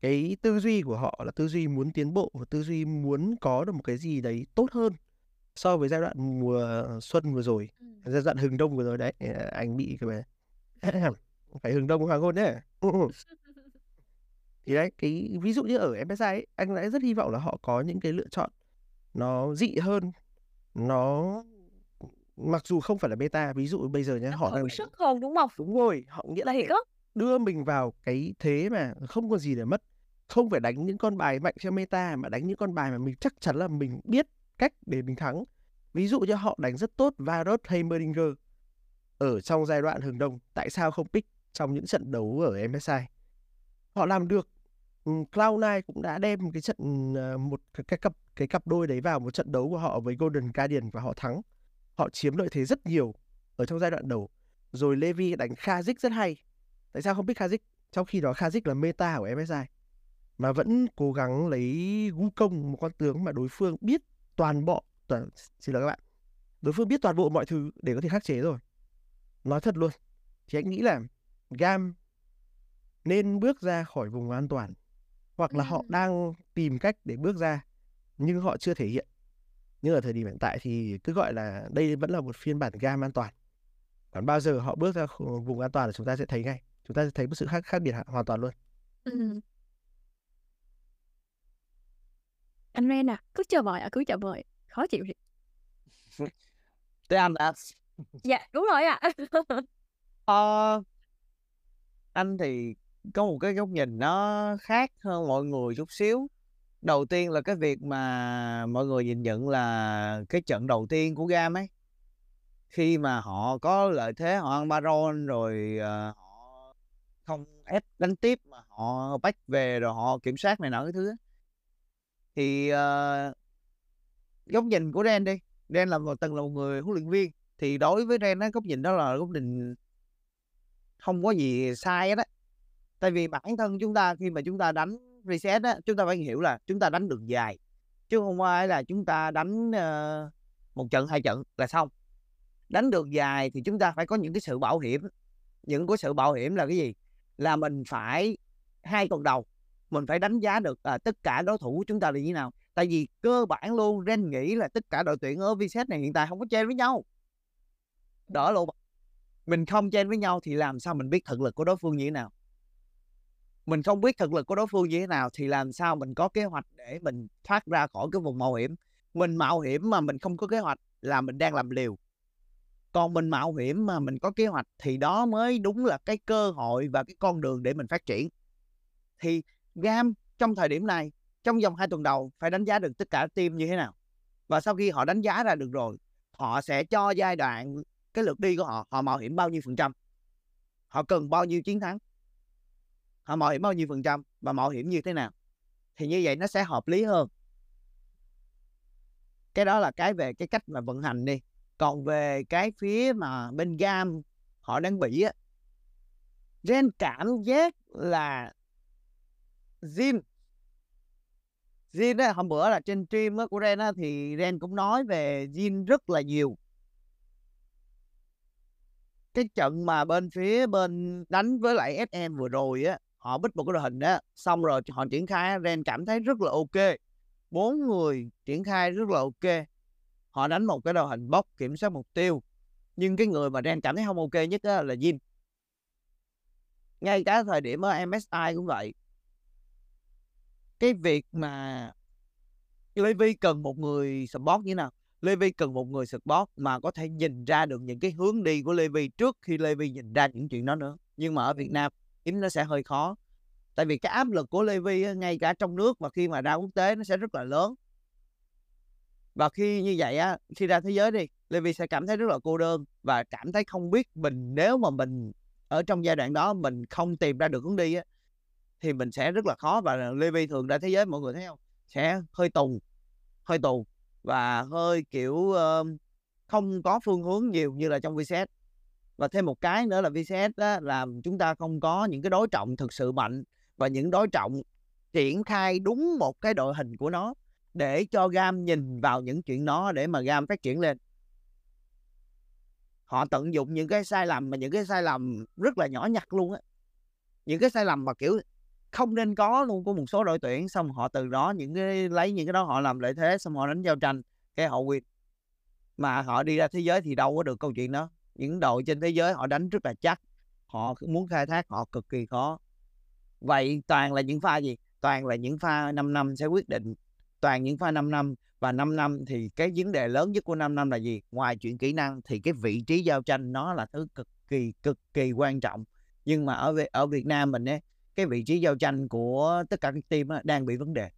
cái tư duy của họ, là tư duy muốn tiến bộ và tư duy muốn có được một cái gì đấy tốt hơn so với giai đoạn mùa xuân vừa rồi, ừ. giai đoạn hừng đông vừa rồi đấy. Anh bị cái mà... phải hừng đông hoàng hôn đấy. Thì đấy, cái ví dụ như ở em ét i ấy, anh đã rất hy vọng là họ có những cái lựa chọn nó dị hơn, nó mặc dù không phải là beta. Ví dụ bây giờ nhá, họ đang sức hơn đúng không? Đúng rồi, họ nghĩa là đưa mình vào cái thế mà không còn gì để mất, không phải đánh những con bài mạnh cho meta mà đánh những con bài mà mình chắc chắn là mình biết cách để mình thắng. Ví dụ như họ đánh rất tốt Varus hay Merdinger ở trong giai đoạn hừng đông, tại sao không pick trong những trận đấu ở em ét i? Họ làm được. Cloud nine cũng đã đem cái trận một cái cặp cái cặp đôi đấy vào một trận đấu của họ với Golden Guardian và họ thắng. Họ chiếm lợi thế rất nhiều ở trong giai đoạn đầu. Rồi Levi đánh Kha'Zix rất hay. Tại sao không pick Kha'Zix? Trong khi đó Kha'Zix là meta của em ét i mà vẫn cố gắng lấy Wukong, một con tướng mà đối phương biết toàn bộ toàn, xin lỗi các bạn, đối phương biết toàn bộ mọi thứ để có thể khắc chế rồi. Nói thật luôn, thì anh nghĩ là gam nên bước ra khỏi vùng an toàn, hoặc là họ đang tìm cách để bước ra nhưng họ chưa thể hiện. Nhưng ở thời điểm hiện tại thì cứ gọi là đây vẫn là một phiên bản gam an toàn. Còn bao giờ họ bước ra vùng an toàn là chúng ta sẽ thấy ngay, chúng ta sẽ thấy một sự khác khác biệt hoàn toàn luôn. Ừ. Anh Ren à, cứ chờ vợi à, cứ chờ vợi, khó chịu gì. Tới anh đã. Dạ, đúng rồi ạ. À. uh, anh thì có một cái góc nhìn nó khác hơn mọi người chút xíu. Đầu tiên là cái việc mà mọi người nhìn nhận là cái trận đầu tiên của gam ấy, khi mà họ có lợi thế, họ ăn Baron rồi uh, họ không ép đánh tiếp mà họ back về rồi họ kiểm soát này nọ cái thứ ấy. Thì uh, góc nhìn của Ren đi, Ren là một từng là một người huấn luyện viên, thì đối với Ren á, góc nhìn đó là góc nhìn không có gì sai hết á. Tại vì bản thân chúng ta khi mà chúng ta đánh reset á, chúng ta phải hiểu là chúng ta đánh đường dài, chứ không phải là chúng ta đánh uh, một trận hai trận là xong. Đánh đường dài thì chúng ta phải có những cái sự bảo hiểm. Những cái sự bảo hiểm là cái gì? Là mình phải hai tuần đầu mình phải đánh giá được à, tất cả đối thủ của chúng ta là như thế nào. Tại vì cơ bản luôn, Ren nghĩ là tất cả đội tuyển ở vê xê ét này hiện tại không có chen với nhau. Đỡ lộ mình không chen với nhau thì làm sao mình biết thực lực của đối phương như thế nào? Mình không biết thực lực của đối phương như thế nào thì làm sao mình có kế hoạch để mình thoát ra khỏi cái vùng mạo hiểm? Mình mạo hiểm mà mình không có kế hoạch là mình đang làm liều. Còn mình mạo hiểm mà mình có kế hoạch thì đó mới đúng là cái cơ hội và cái con đường để mình phát triển. Thì gam trong thời điểm này, trong vòng hai tuần đầu phải đánh giá được tất cả team như thế nào. Và sau khi họ đánh giá ra được rồi, họ sẽ cho giai đoạn cái lượt đi của họ, họ mạo hiểm bao nhiêu phần trăm, họ cần bao nhiêu chiến thắng, họ mạo hiểm bao nhiêu phần trăm và mạo hiểm như thế nào. Thì như vậy nó sẽ hợp lý hơn. Cái đó là cái về cái cách mà vận hành đi. Còn về cái phía mà bên gam họ đang bị á, Ren cảm giác là Jin Jin á, hôm bữa là trên stream của Ren á, thì Ren cũng nói về Jin rất là nhiều. Cái trận mà bên phía bên đánh với lại ép em vừa rồi á, họ bích một cái đội hình á, xong rồi họ triển khai, Ren cảm thấy rất là ok. Bốn người triển khai rất là ok. Họ đánh một cái đội hình bốc kiểm soát mục tiêu. Nhưng cái người mà Ren cảm thấy không ok nhất á, là Jin. Ngay cả thời điểm ở em ét i cũng vậy. Cái việc mà Levi cần một người support như thế nào? Levi cần một người support mà có thể nhìn ra được những cái hướng đi của Levi trước khi Levi nhìn ra những chuyện đó nữa. Nhưng mà ở Việt Nam chính nó sẽ hơi khó. Tại vì cái áp lực của Levi á, ngay cả trong nước và khi mà ra quốc tế nó sẽ rất là lớn. Và khi như vậy á, khi ra thế giới đi, Levi sẽ cảm thấy rất là cô đơn và cảm thấy không biết mình, nếu mà mình ở trong giai đoạn đó mình không tìm ra được hướng đi á, thì mình sẽ rất là khó. Và Levi thường ra thế giới, mọi người thấy không, sẽ hơi tù, hơi tù và hơi kiểu uh, không có phương hướng nhiều như là trong vê xê ét. Và thêm một cái nữa là vê xê ét đó, là chúng ta không có những cái đối trọng thực sự mạnh và những đối trọng triển khai đúng một cái đội hình của nó để cho GAM nhìn vào những chuyện đó để mà GAM phát triển lên. Họ tận dụng những cái sai lầm mà những cái sai lầm rất là nhỏ nhặt luôn á. Những cái sai lầm mà kiểu không nên có luôn của một số đội tuyển, xong họ từ đó những cái lấy những cái đó họ làm lợi thế, xong họ đánh giao tranh, cái họ win. Mà họ đi ra thế giới thì đâu có được câu chuyện đó. Những đội trên thế giới họ đánh rất là chắc, họ muốn khai thác họ cực kỳ khó. Vậy toàn là những pha gì? Toàn là những pha năm năm sẽ quyết định. Toàn những pha năm năm và năm năm thì cái vấn đề lớn nhất của năm năm là gì? Ngoài chuyện kỹ năng thì cái vị trí giao tranh nó là thứ cực kỳ cực kỳ quan trọng. Nhưng mà ở ở Việt Nam mình ấy, cái vị trí giao tranh của tất cả các team ấy, đang bị vấn đề.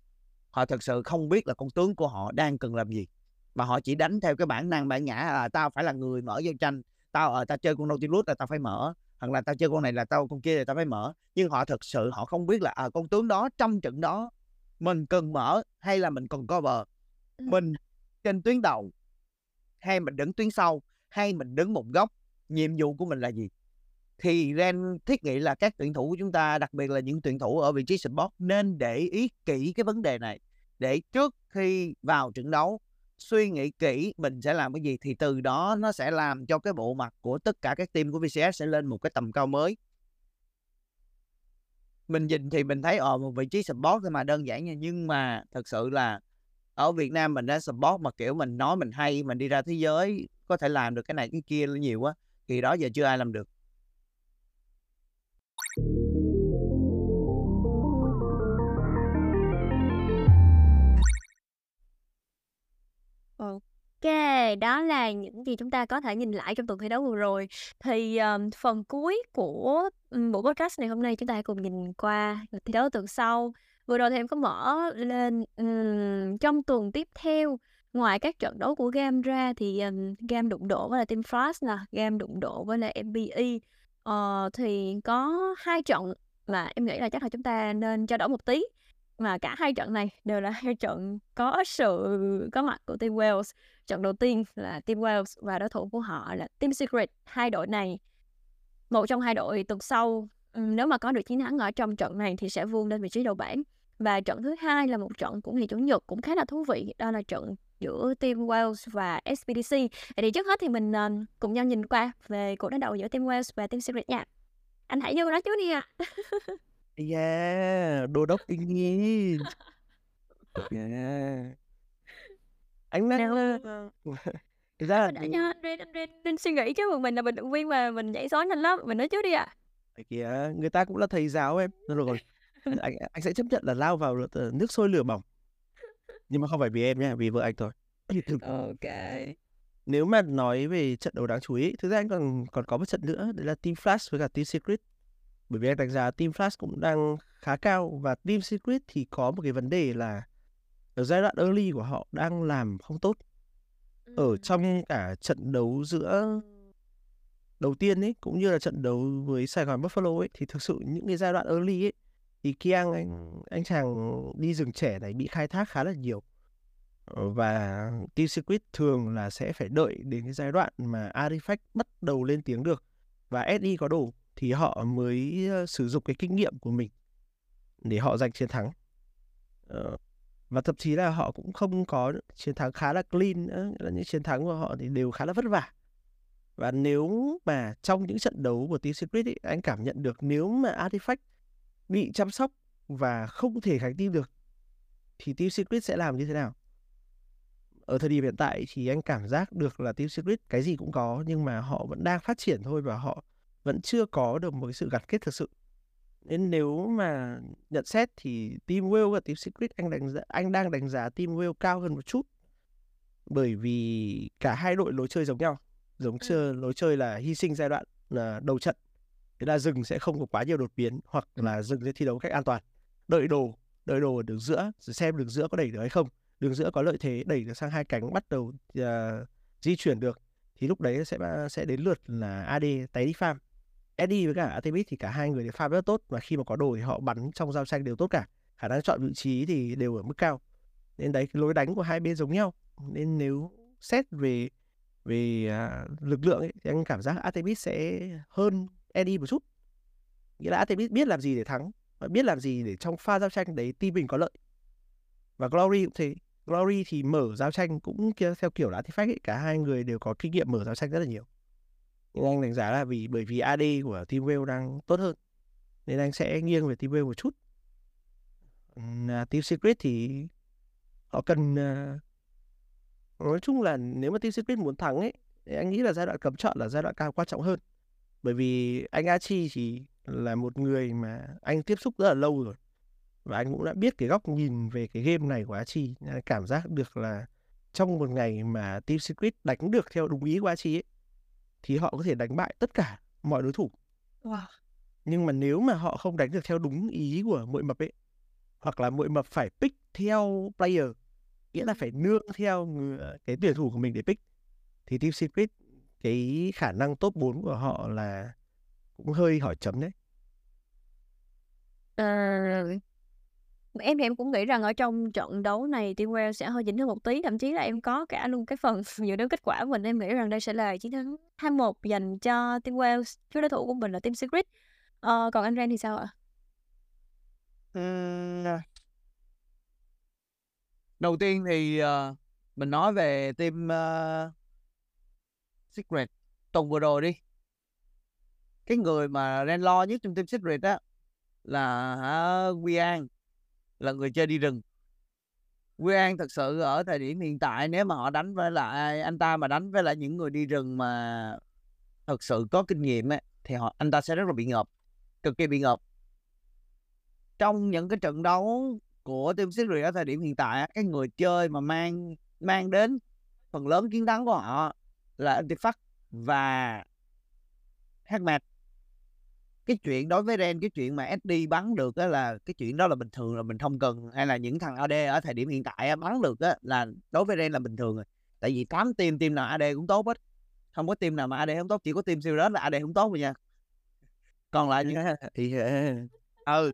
Họ thực sự không biết là con tướng của họ đang cần làm gì, mà họ chỉ đánh theo cái bản năng bản ngã là tao phải là người mở giao tranh, tao ở tao chơi con Nautilus là tao phải mở, hoặc là tao chơi con này là tao con kia là tao phải mở. Nhưng họ thực sự họ không biết là à, con tướng đó trong trận đó mình cần mở hay là mình cần cover, mình trên tuyến đầu hay mình đứng tuyến sau hay mình đứng một góc, nhiệm vụ của mình là gì. Thì Ren thiết nghĩ là các tuyển thủ của chúng ta, đặc biệt là những tuyển thủ ở vị trí support, nên để ý kỹ cái vấn đề này, để trước khi vào trận đấu suy nghĩ kỹ mình sẽ làm cái gì. Thì từ đó nó sẽ làm cho cái bộ mặt của tất cả các team của vê xê ét sẽ lên một cái tầm cao mới. Mình nhìn thì mình thấy ờ một vị trí support thôi mà đơn giản nha, nhưng mà thật sự là ở Việt Nam mình đã support mà kiểu mình nói mình hay, mình đi ra thế giới có thể làm được cái này cái kia nhiều quá, thì đó giờ chưa ai làm được. Ok, đó là những gì chúng ta có thể nhìn lại trong tuần thi đấu vừa rồi. Thì um, phần cuối của buổi podcast này hôm nay chúng ta hãy cùng nhìn qua thi đấu tuần sau. Vừa rồi thì em có mở lên um, trong tuần tiếp theo, ngoài các trận đấu của GAM ra thì um, GAM đụng độ với là Team Flash nè, GAM đụng độ với là em bê i. Uh, thì có hai trận mà em nghĩ là chắc là chúng ta nên trao đổi một tí. Mà cả hai trận này đều là hai trận có sự có mặt của Team Wells. Trận đầu tiên là Team Wells và đối thủ của họ là Team Secret. Hai đội này, một trong hai đội tuần sau nếu mà có được chiến thắng ở trong trận này thì sẽ vươn lên vị trí đầu bảng. Và trận thứ hai là một trận cũng ngày chủ nhật cũng khá là thú vị, đó là trận giữa Team Wells và ét bê tê xê. Thì trước hết thì mình cùng nhau nhìn qua về cuộc đối đầu giữa Team Wells và Team Secret nha. Anh Hải Dương nói trước đi ạ. À. Yeah, đô đốc kinh nghiệm. Yeah. Anh nói là... Thực ra là... Mình đã cho anh suy nghĩ chứ, mình là bình luận viên mà mình nhảy số nhanh lắm. Mình nói trước đi ạ. À. Kìa, người ta cũng là thầy giáo em. Rồi rồi. Anh, anh sẽ chấp nhận là lao vào nước sôi lửa bỏng. Nhưng mà không phải vì em nha, vì vợ anh thôi. Ok. Nếu mà nói về trận đấu đáng chú ý, thực ra anh còn, còn có một trận nữa. Đấy là Team Flash với cả Team Secret. Bởi vì anh đánh giá Team Flash cũng đang khá cao, và Team Secret thì có một cái vấn đề là ở giai đoạn early của họ đang làm không tốt. Ở trong cả trận đấu giữa đầu tiên ấy, cũng như là trận đấu với Sài Gòn Buffalo ấy, thì thực sự những cái giai đoạn early ấy, thì Kiang anh, anh chàng đi rừng trẻ này bị khai thác khá là nhiều. Và Team Secret thường là sẽ phải đợi đến cái giai đoạn mà Artifact bắt đầu lên tiếng được và ét đê có đủ thì họ mới sử dụng cái kinh nghiệm của mình để họ giành chiến thắng. Và thậm chí là họ cũng không có chiến thắng khá là clean nữa. Những chiến thắng của họ thì đều khá là vất vả. Và nếu mà trong những trận đấu của Team Secret ấy, anh cảm nhận được nếu mà Artifact bị chăm sóc và không thể kháng team được thì Team Secret sẽ làm như thế nào. Ở thời điểm hiện tại thì anh cảm giác được là Team Secret cái gì cũng có, nhưng mà họ vẫn đang phát triển thôi, và họ vẫn chưa có được một cái sự gắn kết thực sự. Nên nếu mà nhận xét thì Team Will và Team Secret anh, đánh giá, anh đang đánh giá Team Will cao hơn một chút, bởi vì cả hai đội lối chơi giống nhau. Giống chơi, lối chơi là hy sinh giai đoạn là đầu trận, thế là rừng sẽ không có quá nhiều đột biến, hoặc là rừng sẽ thi đấu cách an toàn, đợi đồ, đợi đồ ở đường giữa, rồi xem đường giữa có đẩy được hay không, đường giữa có lợi thế đẩy được sang hai cánh, bắt đầu uh, di chuyển được, thì lúc đấy sẽ sẽ đến lượt là a đê tái đi farm. ét đê với cả Artemis thì cả hai người đều farm rất tốt, và khi mà có đồ thì họ bắn trong giao tranh đều tốt cả, khả năng chọn vị trí thì đều ở mức cao. Nên đấy, cái lối đánh của hai bên giống nhau. Nên nếu xét về Về à, lực lượng ấy, thì anh cảm giác Artemis sẽ hơn Eddie một chút. Nghĩa là Artemis biết làm gì để thắng, và biết làm gì để trong pha giao tranh đấy team mình có lợi. Và Glory cũng thế. Glory thì mở giao tranh cũng theo kiểu là Artifact ấy. Cả hai người đều có kinh nghiệm mở giao tranh rất là nhiều. Nhưng anh đánh giá là vì bởi vì a đê của Team Wells đang tốt hơn, nên anh sẽ nghiêng về Team Wells một chút. À, Team Secret thì họ cần... À, nói chung là nếu mà Team Secret muốn thắng ấy, anh nghĩ là giai đoạn cấm chọn là giai đoạn cao quan trọng hơn. Bởi vì anh Achi thì là một người mà anh tiếp xúc rất là lâu rồi, và anh cũng đã biết cái góc nhìn về cái game này của Achi. Anh cảm giác được là trong một ngày mà Team Secret đánh được theo đúng ý của Achi ấy, thì họ có thể đánh bại tất cả mọi đối thủ. Wow. Nhưng mà nếu mà họ không đánh được theo đúng ý của mỗi mập ấy, hoặc là mỗi mập phải pick theo player, nghĩa là phải nương theo người, cái tuyển thủ của mình để pick, thì Team Secret cái khả năng top bốn của họ là cũng hơi hỏi chấm đấy. À, em thì em cũng nghĩ rằng ở trong trận đấu này Team Wells sẽ hơi chỉnh hơn một tí. Thậm chí là em có cả luôn cái phần dựa đến kết quả của mình. Em nghĩ rằng đây sẽ là chiến thắng hai một dành cho Team Wells, trước đối thủ của mình là Team Secret. À, còn anh Ren thì sao ạ? Uhm... Đầu tiên thì uh, mình nói về team uh, Secret tuần vừa rồi đi. Cái người mà Ren lo nhất trong team Secret á là uh, Wukong, là người chơi đi rừng. Wukong thật sự ở thời điểm hiện tại, nếu mà họ đánh với lại anh ta mà đánh với lại những người đi rừng mà thật sự có kinh nghiệm ấy, thì họ, anh ta sẽ rất là bị ngợp, cực kỳ bị ngợp. Trong những cái trận đấu của team Secret ở thời điểm hiện tại, cái người chơi mà mang mang đến phần lớn chiến thắng của họ là Artifact và hát em. Cái chuyện đối với Ren, cái chuyện mà ét đê bắn được á, là cái chuyện đó là bình thường, là mình không cần, hay là những thằng a đê ở thời điểm hiện tại á, bắn được á, là đối với Ren là bình thường rồi. Tại vì tám team, team nào a đê cũng tốt hết, không có team nào mà a đê không tốt, chỉ có team siêu đó là a đê không tốt rồi nha. Còn lại thì ừ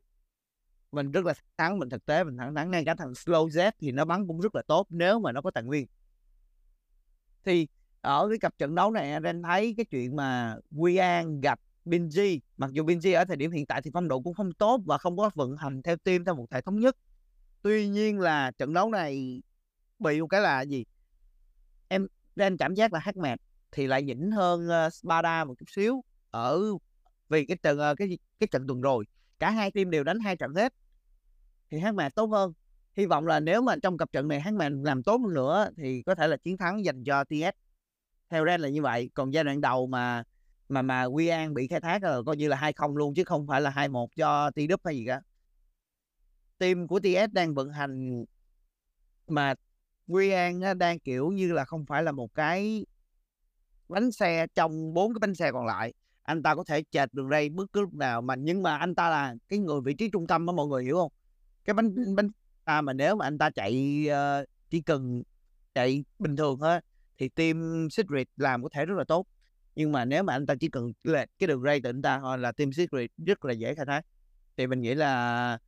mình rất là thắng, mình thực tế mình thẳng thắng. Ngay cả thằng Slow Z thì nó bắn cũng rất là tốt nếu mà nó có tài nguyên. Thì ở cái cặp trận đấu này Ren thấy cái chuyện mà Wukong gặp Binji, mặc dù Binji ở thời điểm hiện tại thì phong độ cũng không tốt và không có vận hành theo team theo một thể thống nhất. Tuy nhiên là trận đấu này bị một cái là gì? Em Ren cảm giác là hát em thì lại nhỉnh hơn uh, Sparta một chút xíu ở vì cái trận uh, cái cái trận tuần rồi. Cả hai team đều đánh hai trận hết thì hát em tốt hơn. Hy vọng là nếu mà trong cặp trận này hát em làm tốt hơn nữa thì có thể là chiến thắng dành cho tê ét. Theo Ren là như vậy. Còn giai đoạn đầu mà mà mà Wukong bị khai thác rồi coi như là hai không luôn, chứ không phải là hai một cho tê đê hay gì cả. Team của tê ét đang vận hành mà Wukong đang kiểu như là không phải là một cái bánh xe trong bốn cái bánh xe còn lại. Anh ta có thể chệch đường ray bất cứ lúc nào mà, nhưng mà anh ta là cái người vị trí trung tâm đó, mọi người hiểu không? Cái bánh bánh ta mà nếu mà anh ta chạy uh, chỉ cần chạy bình thường thôi thì team Secret làm có thể rất là tốt. Nhưng mà nếu mà anh ta chỉ cần lệch cái đường ray từ anh ta thôi là team Secret rất là dễ khai thác. Thì mình nghĩ là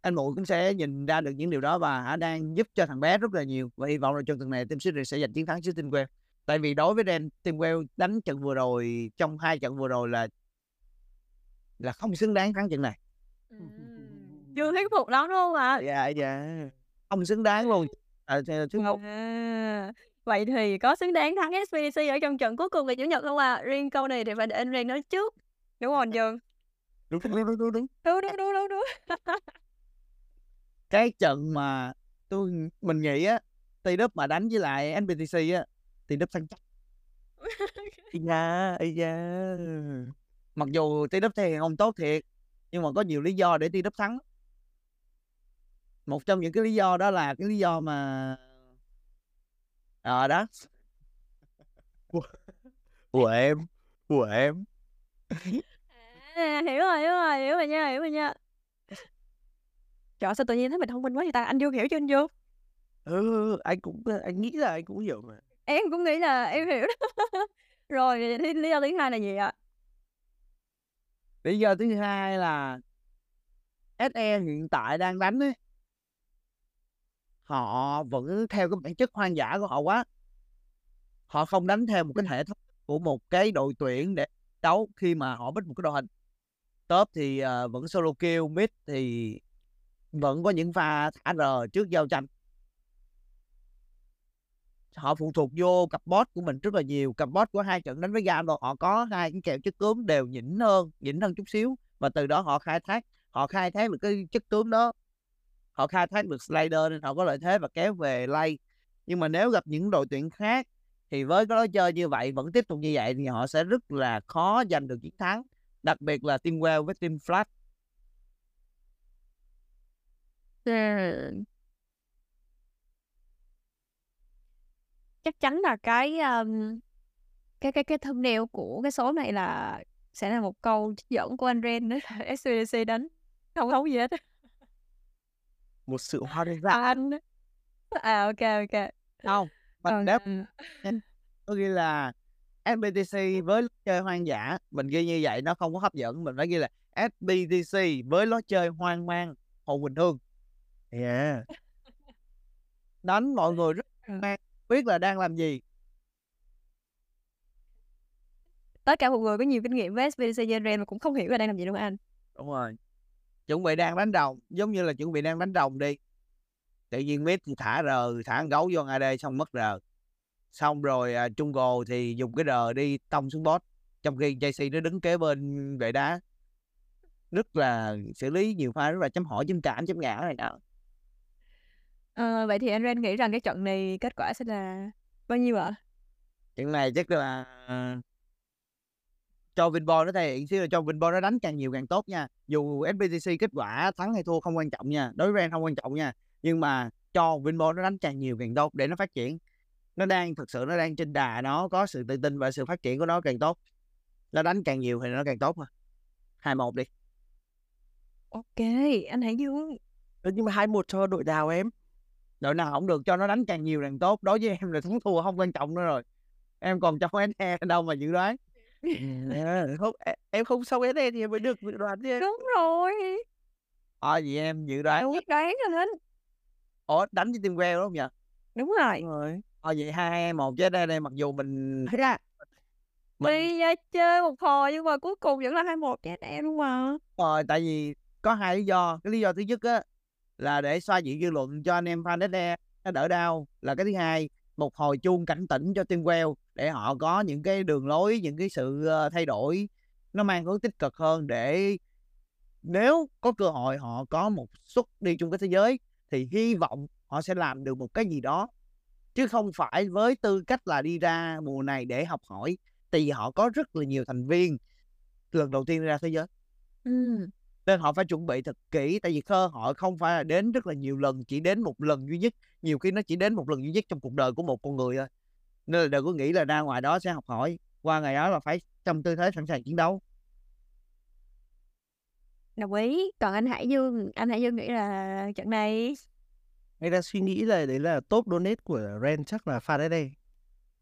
anh Mụ cũng sẽ nhìn ra được những điều đó và đang giúp cho thằng bé rất là nhiều. Và hy vọng là trong tuần này team Secret sẽ giành chiến thắng trước team Wells. Tại vì đối với Ren, team Wells đánh trận vừa rồi, trong hai trận vừa rồi là là không xứng đáng thắng trận này. Ừ, chưa thuyết phục lắm luôn ạ. Dạ dạ, không xứng đáng luôn. À, chứ không. À, vậy thì có xứng đáng thắng ét bê tê xê ở trong trận cuối cùng ngày chủ nhật không ạ? À? Riêng câu này thì phải để anh Ren nói trước, đúng không anh Dương? Đúng đúng đúng đúng đúng đúng đúng đúng đúng. Cái trận mà tôi mình nghĩ á, tê đê mà đánh với lại ét bê tê xê á, thì đúp thăng chắc. yeah, yeah. Mặc dù tí đúp thì không tốt thiệt, nhưng mà có nhiều lý do để tí đúp thắng. Một trong những cái lý do đó là cái lý do mà ờ à, đó của, của em của em à, hiểu rồi hiểu rồi hiểu rồi nha hiểu rồi nha. Trời, sao tự nhiên thấy mình thông minh quá vậy ta? Anh Dương hiểu chưa anh Dương? Ừ, anh cũng anh nghĩ là anh cũng hiểu mà. Em cũng nghĩ là em hiểu đó. Rồi, lý do thứ hai là gì ạ? Lý do thứ hai là ét e hiện tại đang đánh ấy, họ vẫn theo cái bản chất hoang dã của họ quá. họ không đánh theo một cái hệ thống của một cái đội tuyển để đấu khi mà họ bích một cái đội hình. Top thì uh, vẫn solo kill, mid thì vẫn có những pha thả rờ trước giao tranh. Họ phụ thuộc vô cặp bot của mình rất là nhiều. Cặp bot của hai trận đánh với GAM rồi, họ có hai cái kèo chất cướm đều nhỉnh hơn, nhỉnh hơn chút xíu, và từ đó họ khai thác, họ khai thác được cái chất cướm đó, họ khai thác được slider nên họ có lợi thế và kéo về lay. Nhưng mà nếu gặp những đội tuyển khác thì với cái lối chơi như vậy, vẫn tiếp tục như vậy thì họ sẽ rất là khó giành được chiến thắng, đặc biệt là Team Wells với Team Flash. Chắc chắn là cái um, cái cái cái thumbnail của cái số này là sẽ là một câu trích dẫn của anh Ren nữa là ét bê tê xê đánh không thấu gì hết, một sự hoang dã. Anh à, ok ok không mình đáp có ghi là ét bê tê xê với lối chơi hoang dã, mình ghi như vậy nó không có hấp dẫn, mình phải ghi là ét bê tê xê với lối chơi hoang mang Hồ Quỳnh Hương. Yeah, đánh mọi người rất hoang mang, biết là đang làm gì. Tất cả mọi người có nhiều kinh nghiệm với ét bê tê xê như Ren mà cũng không hiểu là đang làm gì đúng không anh? Đúng rồi, chuẩn bị đang đánh đồng, giống như là chuẩn bị đang đánh đồng đi, tự nhiên mid thì thả rờ, thả gấu vô a đê xong mất rờ, xong rồi à, Jungle thì dùng cái rờ đi tông xuống boss, trong khi Jaycee nó đứng kế bên vệ đá, rất là xử lý nhiều pha rất là chấm hỏi, chấm cảm, chấm ngã này đó. À, vậy thì anh Ren nghĩ rằng cái trận này kết quả sẽ là bao nhiêu ạ? Trận này chắc là uh, cho Vinbo nó thể hiện xíu, là cho Vinbo nó đánh càng nhiều càng tốt nha. Dù ét bê tê xê kết quả thắng hay thua không quan trọng nha, đối với Ren không quan trọng nha, nhưng mà cho Vinbo nó đánh càng nhiều càng tốt để nó phát triển. Nó đang thực sự nó đang trên đà, nó có sự tự tin và sự phát triển của nó càng tốt, nó đánh càng nhiều thì nó càng tốt. Mà hai một đi. Ok, anh Hải Dương. Nhưng mà hai một cho đội đào em. Đội nào không được, cho nó đánh càng nhiều càng tốt. Đối với em là thắng thua không quan trọng nữa rồi. Em còn trong ét e đâu mà dự đoán. Không, em không xong ét e thì em mới được dự đoán chứ. Đúng rồi. Ờ à, vậy em dự đoán. Dự đoán rồi anh. Ủa đánh với Team Well đúng không nhỉ? Đúng rồi. Đúng rồi. Ờ à, vậy hai hai một chứ đây đây mặc dù mình thấy ra. Mình... đi chơi một hồi nhưng mà cuối cùng vẫn là hai một chứ em đúng không? Rồi tại vì có hai lý do. Cái lý do thứ nhất á là để xoa dịu dư luận cho anh em fan đê đê nó đỡ đau, là cái thứ hai, một hồi chuông cảnh tỉnh cho Team Well để họ có những cái đường lối, những cái sự thay đổi nó mang hướng tích cực hơn, để nếu có cơ hội họ có một suất đi chung cái thế giới thì hy vọng họ sẽ làm được một cái gì đó, chứ không phải với tư cách là đi ra mùa này để học hỏi, thì họ có rất là nhiều thành viên lần đầu tiên đi ra thế giới. Ừ. Nên họ phải chuẩn bị thật kỹ, tại vì khơ họ không phải là đến rất là nhiều lần, chỉ đến một lần duy nhất, nhiều khi nó chỉ đến một lần duy nhất trong cuộc đời của một con người thôi, nên là đừng có nghĩ là ra ngoài đó sẽ học hỏi, qua ngày đó là phải trong tư thế sẵn sàng chiến đấu. Đồng ý. Còn anh Hải Dương, anh Hải Dương nghĩ là trận này anh đang suy nghĩ là đấy là top donate của Ren chắc là pha đấy đây.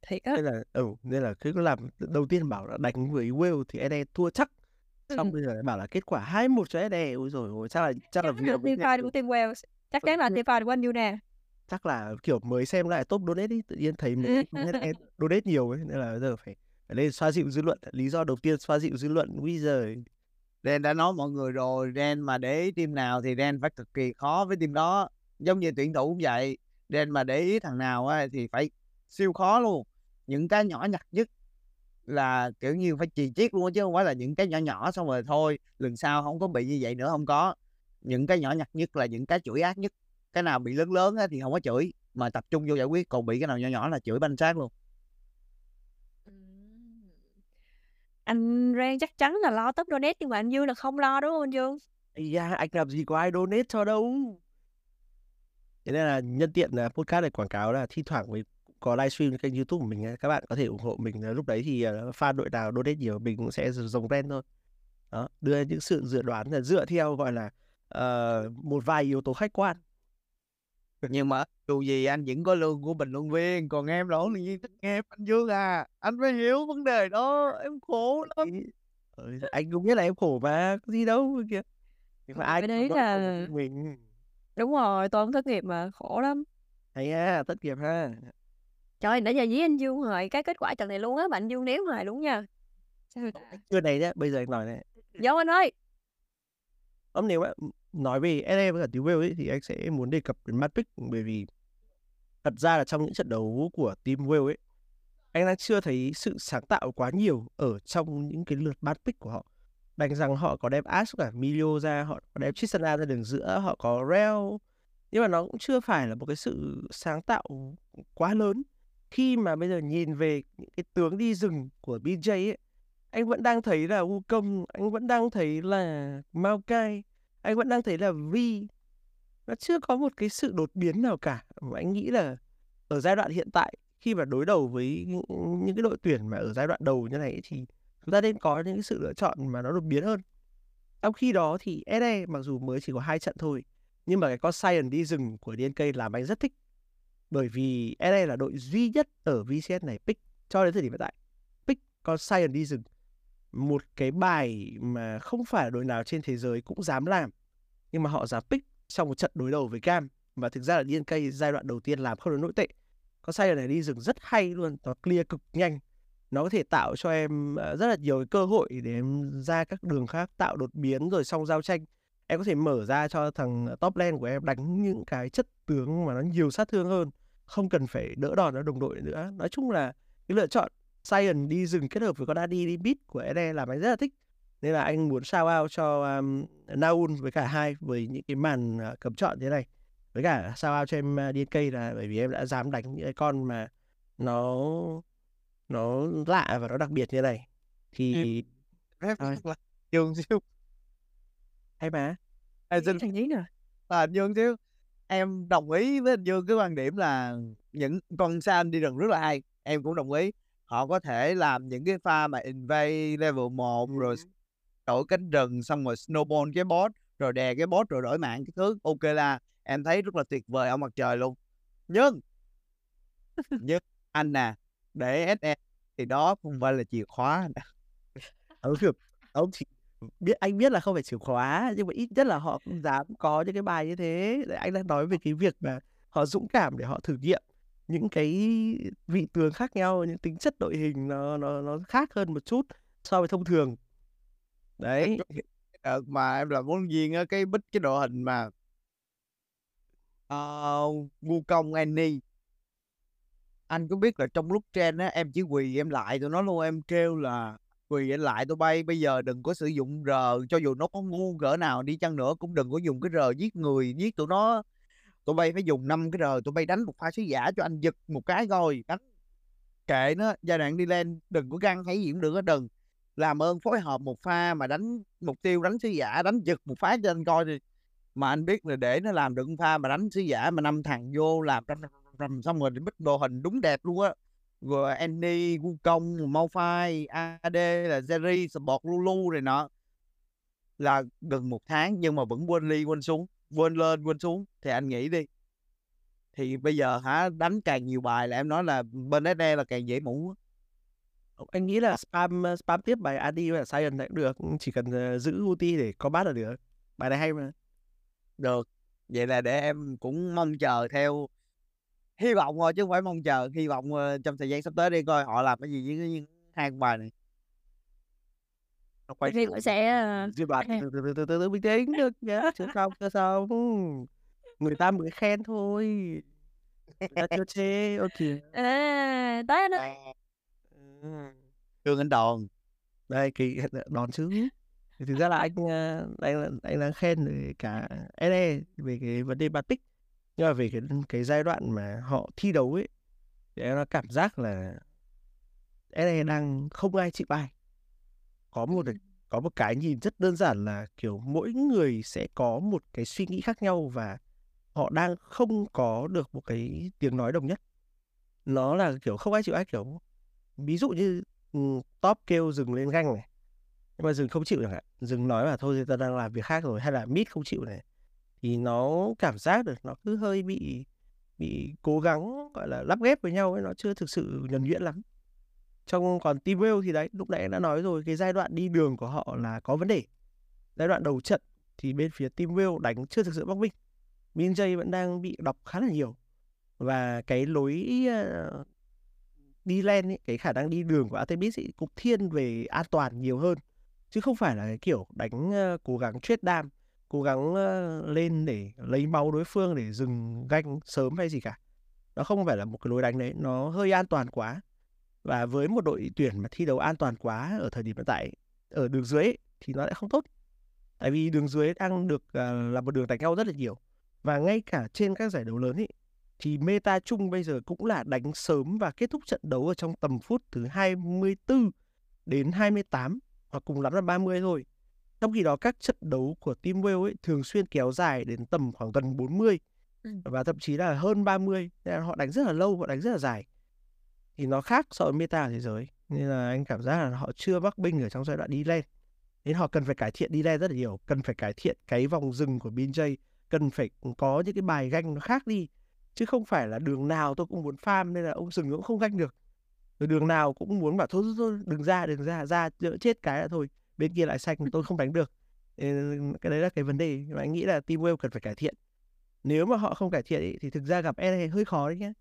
Thế á? Nên là ừ, nên là cứ làm đầu tiên bảo là đánh với Will thì anh em thua chắc. Xong bây giờ lại bảo là kết quả hai một cho ét đê. Ôi dồi ôi, chắc là chắc là việc của Team Wells. Chắc chắn là Team của anh Yuna. Chắc là kiểu mới xem lại top donate đi, tự nhiên thấy mình donate nhiều ấy, nên là bây giờ phải lên xoa dịu dư luận. Lý do đầu tiên xoa dịu dư luận. Bây giờ Ren đã nói mọi người rồi, Ren mà để team nào thì Ren phải cực kỳ khó với team đó. Giống như tuyển thủ cũng vậy, Ren mà để ý thằng nào ấy, thì phải siêu khó luôn. Những cái nhỏ nhặt nhất là kiểu như phải chì chiết luôn, chứ không phải là những cái nhỏ nhỏ xong rồi thôi lần sau không có bị như vậy nữa, không có. Những cái nhỏ nhặt nhất là những cái chửi ác nhất. Cái nào bị lớn lớn thì không có chửi mà tập trung vô giải quyết, còn bị cái nào nhỏ nhỏ là chửi banh xác luôn. Anh Ren chắc chắn là lo top donate, nhưng mà anh Dương là không lo đúng không anh Dương? Dạ, anh làm gì có ai donate cho đâu. Thế nên là nhân tiện là podcast này quảng cáo là thi thoảng với có livestream trên kênh YouTube của mình, các bạn có thể ủng hộ mình. Lúc đấy thì fan đội nào donate nhiều mình cũng sẽ dòng Ren thôi. Đó, đưa những sự dự đoán là dựa theo gọi là uh, một vài yếu tố khách quan. Nhưng mà dù gì anh vẫn có lương của bình luận viên, còn em là huấn luyện viên em anh Dương à, anh phải hiểu vấn đề đó, em khổ lắm. Ừ, anh cũng biết là em khổ mà, có gì đâu kìa. Nhưng mà ai cái đấy là mình. Đúng rồi, tôi cũng thất nghiệp mà khổ lắm. Hay ha, thất nghiệp ha. Trời, nãy giờ dí anh Dương hỏi cái kết quả trận này luôn á, mà anh Dương ném hoài luôn nha. Chưa này chứ, bây giờ anh nói này. Vô anh ơi. Ấm nếu mà nói về ét e với cả Team Wells ấy, thì anh sẽ muốn đề cập đến Matrix, bởi vì thật ra là trong những trận đấu của Team Wells ấy, anh đang chưa thấy sự sáng tạo quá nhiều ở trong những cái lượt Matrix của họ. Đành rằng họ có đem Ash cả Milio ra, họ có đem Tristana ra đường giữa, họ có Rell, nhưng mà nó cũng chưa phải là một cái sự sáng tạo quá lớn. Khi mà bây giờ nhìn về những cái tướng đi rừng của bê jay ấy, anh vẫn đang thấy là Wukong, anh vẫn đang thấy là Maokai, anh vẫn đang thấy là Vi. Nó chưa có một cái sự đột biến nào cả. Mà anh nghĩ là ở giai đoạn hiện tại, khi mà đối đầu với những cái đội tuyển mà ở giai đoạn đầu như này thì chúng ta nên có những cái sự lựa chọn mà nó đột biến hơn. Trong khi đó thì ét e mặc dù mới chỉ có hai trận thôi, nhưng mà cái con Sion đi rừng của đê en ca làm anh rất thích. Bởi vì ét e là đội duy nhất ở vê xê ét này pick, cho đến thời điểm hiện tại, pick con Sion đi rừng. Một cái bài mà không phải đội nào trên thế giới cũng dám làm, nhưng mà họ dám pick trong một trận đối đầu với GAM. Và thực ra là đê en ca giai đoạn đầu tiên làm không được nổi tệ. Con Sion này đi rừng rất hay luôn, nó clear cực nhanh. Nó có thể tạo cho em rất là nhiều cái cơ hội để em ra các đường khác, tạo đột biến rồi xong giao tranh. Em có thể mở ra cho thằng top lane của em đánh những cái chất tướng mà nó nhiều sát thương hơn, không cần phải đỡ đòn ở đồng đội nữa. Nói chung là cái lựa chọn Sion đi rừng kết hợp với con Adi đi beat của ét e làm anh rất là thích. Nên là anh muốn shout out cho um, Naun với cả hai với những cái màn uh, cầm chọn thế này. Với cả shout out cho em uh, đê en ca là bởi vì em đã dám đánh những cái con mà nó nó lạ và nó đặc biệt như này. Thì rep là Dương siêu. Hay mà à, dân... Thành Nhí nữa là anh Dương chứ. Em đồng ý với anh Dương cái quan điểm là những con Sion đi rừng rất là hay. Em cũng đồng ý. Họ có thể làm những cái pha mà invade level một, rồi đổi cánh rừng, xong rồi snowball cái boss, rồi đè cái boss, rồi đổi mạng cái thứ. Ok là em thấy rất là tuyệt vời ở mặt trời luôn. Nhưng Nhưng anh nè, để ét e thì đó không phải là chìa khóa. Ông ừ, thì biết, anh biết là không phải chìa khóa, nhưng mà ít nhất là họ cũng dám có những cái bài như thế. Anh đang nói về cái việc mà họ dũng cảm để họ thử nghiệm những cái vị tướng khác nhau, những tính chất đội hình nó nó nó khác hơn một chút so với thông thường. Đấy. Đợt mà em làm huấn luyện viên á, cái bích cái đội hình mà uh, Wukong Annie, anh có biết là trong lúc trend á em chỉ quỳ em lại tụi nó luôn, em kêu là quỳ em lại tụi bay, bây giờ đừng có sử dụng R, cho dù nó có ngu cỡ nào đi chăng nữa cũng đừng có dùng cái R giết người, giết tụi nó. Tụi bay phải dùng năm cái R, tụi bay đánh một pha sứ giả cho anh giật một cái rồi đánh. Kệ nó, giai đoạn đi lên đừng có găng hay gì cũng được á, đừng. Làm ơn phối hợp một pha mà đánh mục tiêu, đánh sứ giả, đánh giật một phá cho anh coi đi. Mà anh biết là để nó làm được pha mà đánh sứ giả mà năm thằng vô làm rầm rầm xong rồi bích đồ hình đúng đẹp luôn á. Rồi Annie, Wukong, Maokai, a đê là Jerry, Sport, Lulu này nọ. Là gần một tháng nhưng mà vẫn quên ly quên xuống, quên lên quên xuống. Thì anh nghĩ đi, thì bây giờ hả, đánh càng nhiều bài là em nói là bên ét e là càng dễ mũ. Anh nghĩ là spam spam tiếp bài a đê và Sion này cũng được, chỉ cần giữ ulti để có bát là được. Bài này hay mà. Được, vậy là để em cũng mong chờ theo, hy vọng thôi chứ không phải mong chờ, hy vọng trong thời gian sắp tới đi coi họ làm cái gì với hai con bài này. Quay thì cũng sẽ duy bản từ từ từ từ bình tĩnh được nhá, chứ không chứ sao người ta mới khen thôi, người ta chưa chê. Ok à, tới anh ơi Trường anh đòn đây kỳ đòn chứ. Thì thực ra là anh anh anh đang khen về cả ét e về cái vấn đề Matrix, nhưng mà về cái cái giai đoạn mà họ thi đấu ấy thì em cảm giác là ét e đang không ai chịu bài. Có một, có một cái nhìn rất đơn giản là kiểu mỗi người sẽ có một cái suy nghĩ khác nhau và họ đang không có được một cái tiếng nói đồng nhất. Nó là kiểu không ai chịu ai, kiểu ví dụ như top kêu dừng lên ganh này, nhưng mà dừng không chịu chẳng hạn, dừng nói là thôi ta đang làm việc khác rồi, hay là mid không chịu này, thì nó cảm giác được nó cứ hơi bị bị cố gắng gọi là lắp ghép với nhau ấy, nó chưa thực sự nhuần nhuyễn lắm. Trong còn Team Wells thì đấy, lúc nãy anh đã nói rồi, cái giai đoạn đi đường của họ là có vấn đề. Giai đoạn đầu trận thì bên phía Team Wells đánh chưa thực sự bắc minh. bê en gi vẫn đang bị đọc khá là nhiều. Và cái lối đi lane ấy, cái khả năng đi đường của Artemis ấy cũng thiên về an toàn nhiều hơn, chứ không phải là cái kiểu đánh uh, cố gắng trade đam, cố gắng uh, lên để lấy máu đối phương để dừng ganh sớm hay gì cả. Nó không phải là một cái lối đánh đấy, nó hơi an toàn quá. Và với một đội tuyển mà thi đấu an toàn quá ở thời điểm hiện tại, ở đường dưới ấy, thì nó lại không tốt. Tại vì đường dưới đang được uh, là một đường đánh nhau rất là nhiều. Và ngay cả trên các giải đấu lớn ấy, thì meta chung bây giờ cũng là đánh sớm và kết thúc trận đấu ở trong tầm phút thứ hai mươi tư đến hai mươi tám, hoặc cùng lắm là ba mươi thôi. Trong khi đó các trận đấu của Team Wells ấy thường xuyên kéo dài đến tầm khoảng gần bốn mươi và thậm chí là hơn ba mươi, nên là họ đánh rất là lâu, họ đánh rất là dài. Thì nó khác so với meta ở thế giới, nên là anh cảm giác là họ chưa bắc binh ở trong giai đoạn đi lên. Nên họ cần phải cải thiện đi lên rất là nhiều, cần phải cải thiện cái vòng rừng của bê en gi, cần phải có những cái bài ganh nó khác đi. Chứ không phải là đường nào tôi cũng muốn farm nên là ông rừng cũng không ganh được. Rồi đường nào cũng muốn bảo thôi, thôi, thôi đừng ra, đừng ra, ra đỡ chết cái là thôi. Bên kia lại xanh tôi không đánh được. Cái đấy là cái vấn đề mà anh nghĩ là Team Wells cần phải cải thiện. Nếu mà họ không cải thiện ý, thì thực ra gặp e lờ hơi khó đấy nhé.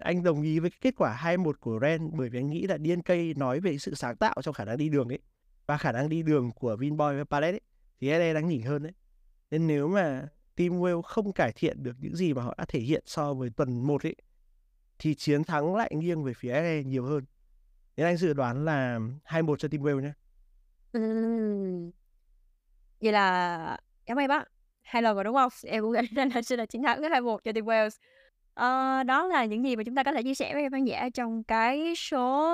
Anh đồng ý với cái kết quả hai một của Ren, bởi vì anh nghĩ là đê en ca nói về sự sáng tạo trong khả năng đi đường ấy. Và khả năng đi đường của Vinbo và Palette ấy, thì e lờ đang nhỉnh hơn đấy. Nên nếu mà Team Wells không cải thiện được những gì mà họ đã thể hiện so với tuần một ấy, thì chiến thắng lại nghiêng về phía e lờ nhiều hơn. Nên anh dự đoán là hai một cho Team Wells nhé. Uhm. Vậy là cảm ơn bác hai lần rồi đúng không? Em cũng nghĩ là sẽ là chiến thắng cái hai một cho Team Wells. À, đó là những gì mà chúng ta có thể chia sẻ với các khán giả trong cái số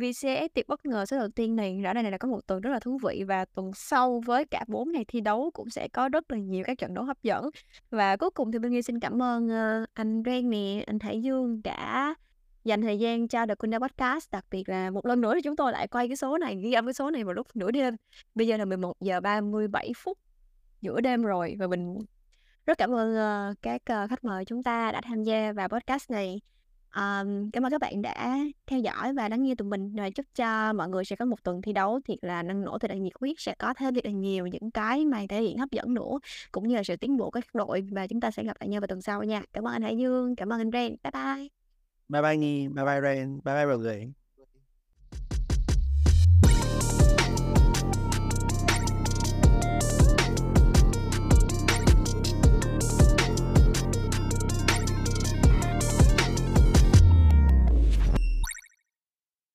vê xê ét tiệc bất ngờ số đầu tiên này. Rõ ràng này là có một tuần rất là thú vị, và tuần sau với cả bốn ngày thi đấu cũng sẽ có rất là nhiều các trận đấu hấp dẫn. Và cuối cùng thì Minh Nghi xin cảm ơn anh Ren nè, anh Hải Dương đã dành thời gian cho The Cooldown Podcast. Đặc biệt là một lần nữa thì chúng tôi lại quay cái số này, ghi âm cái số này vào lúc nửa đêm. Bây giờ là mười một giờ ba mươi bảy phút giữa đêm rồi, và mình rất cảm ơn uh, các uh, khách mời chúng ta đã tham gia vào podcast này. Um, cảm ơn các bạn đã theo dõi và lắng nghe tụi mình. Rồi, chúc cho mọi người sẽ có một tuần thi đấu thiệt là năng nổ, thiệt là nhiệt huyết, sẽ có thêm thiệt là nhiều những cái màn thể hiện hấp dẫn nữa, cũng như là sự tiến bộ của các đội, và chúng ta sẽ gặp lại nhau vào tuần sau nha. Cảm ơn anh Hải Dương, cảm ơn anh Ren. Bye bye. Bye bye Nhi, bye bye Ren, bye bye mọi người.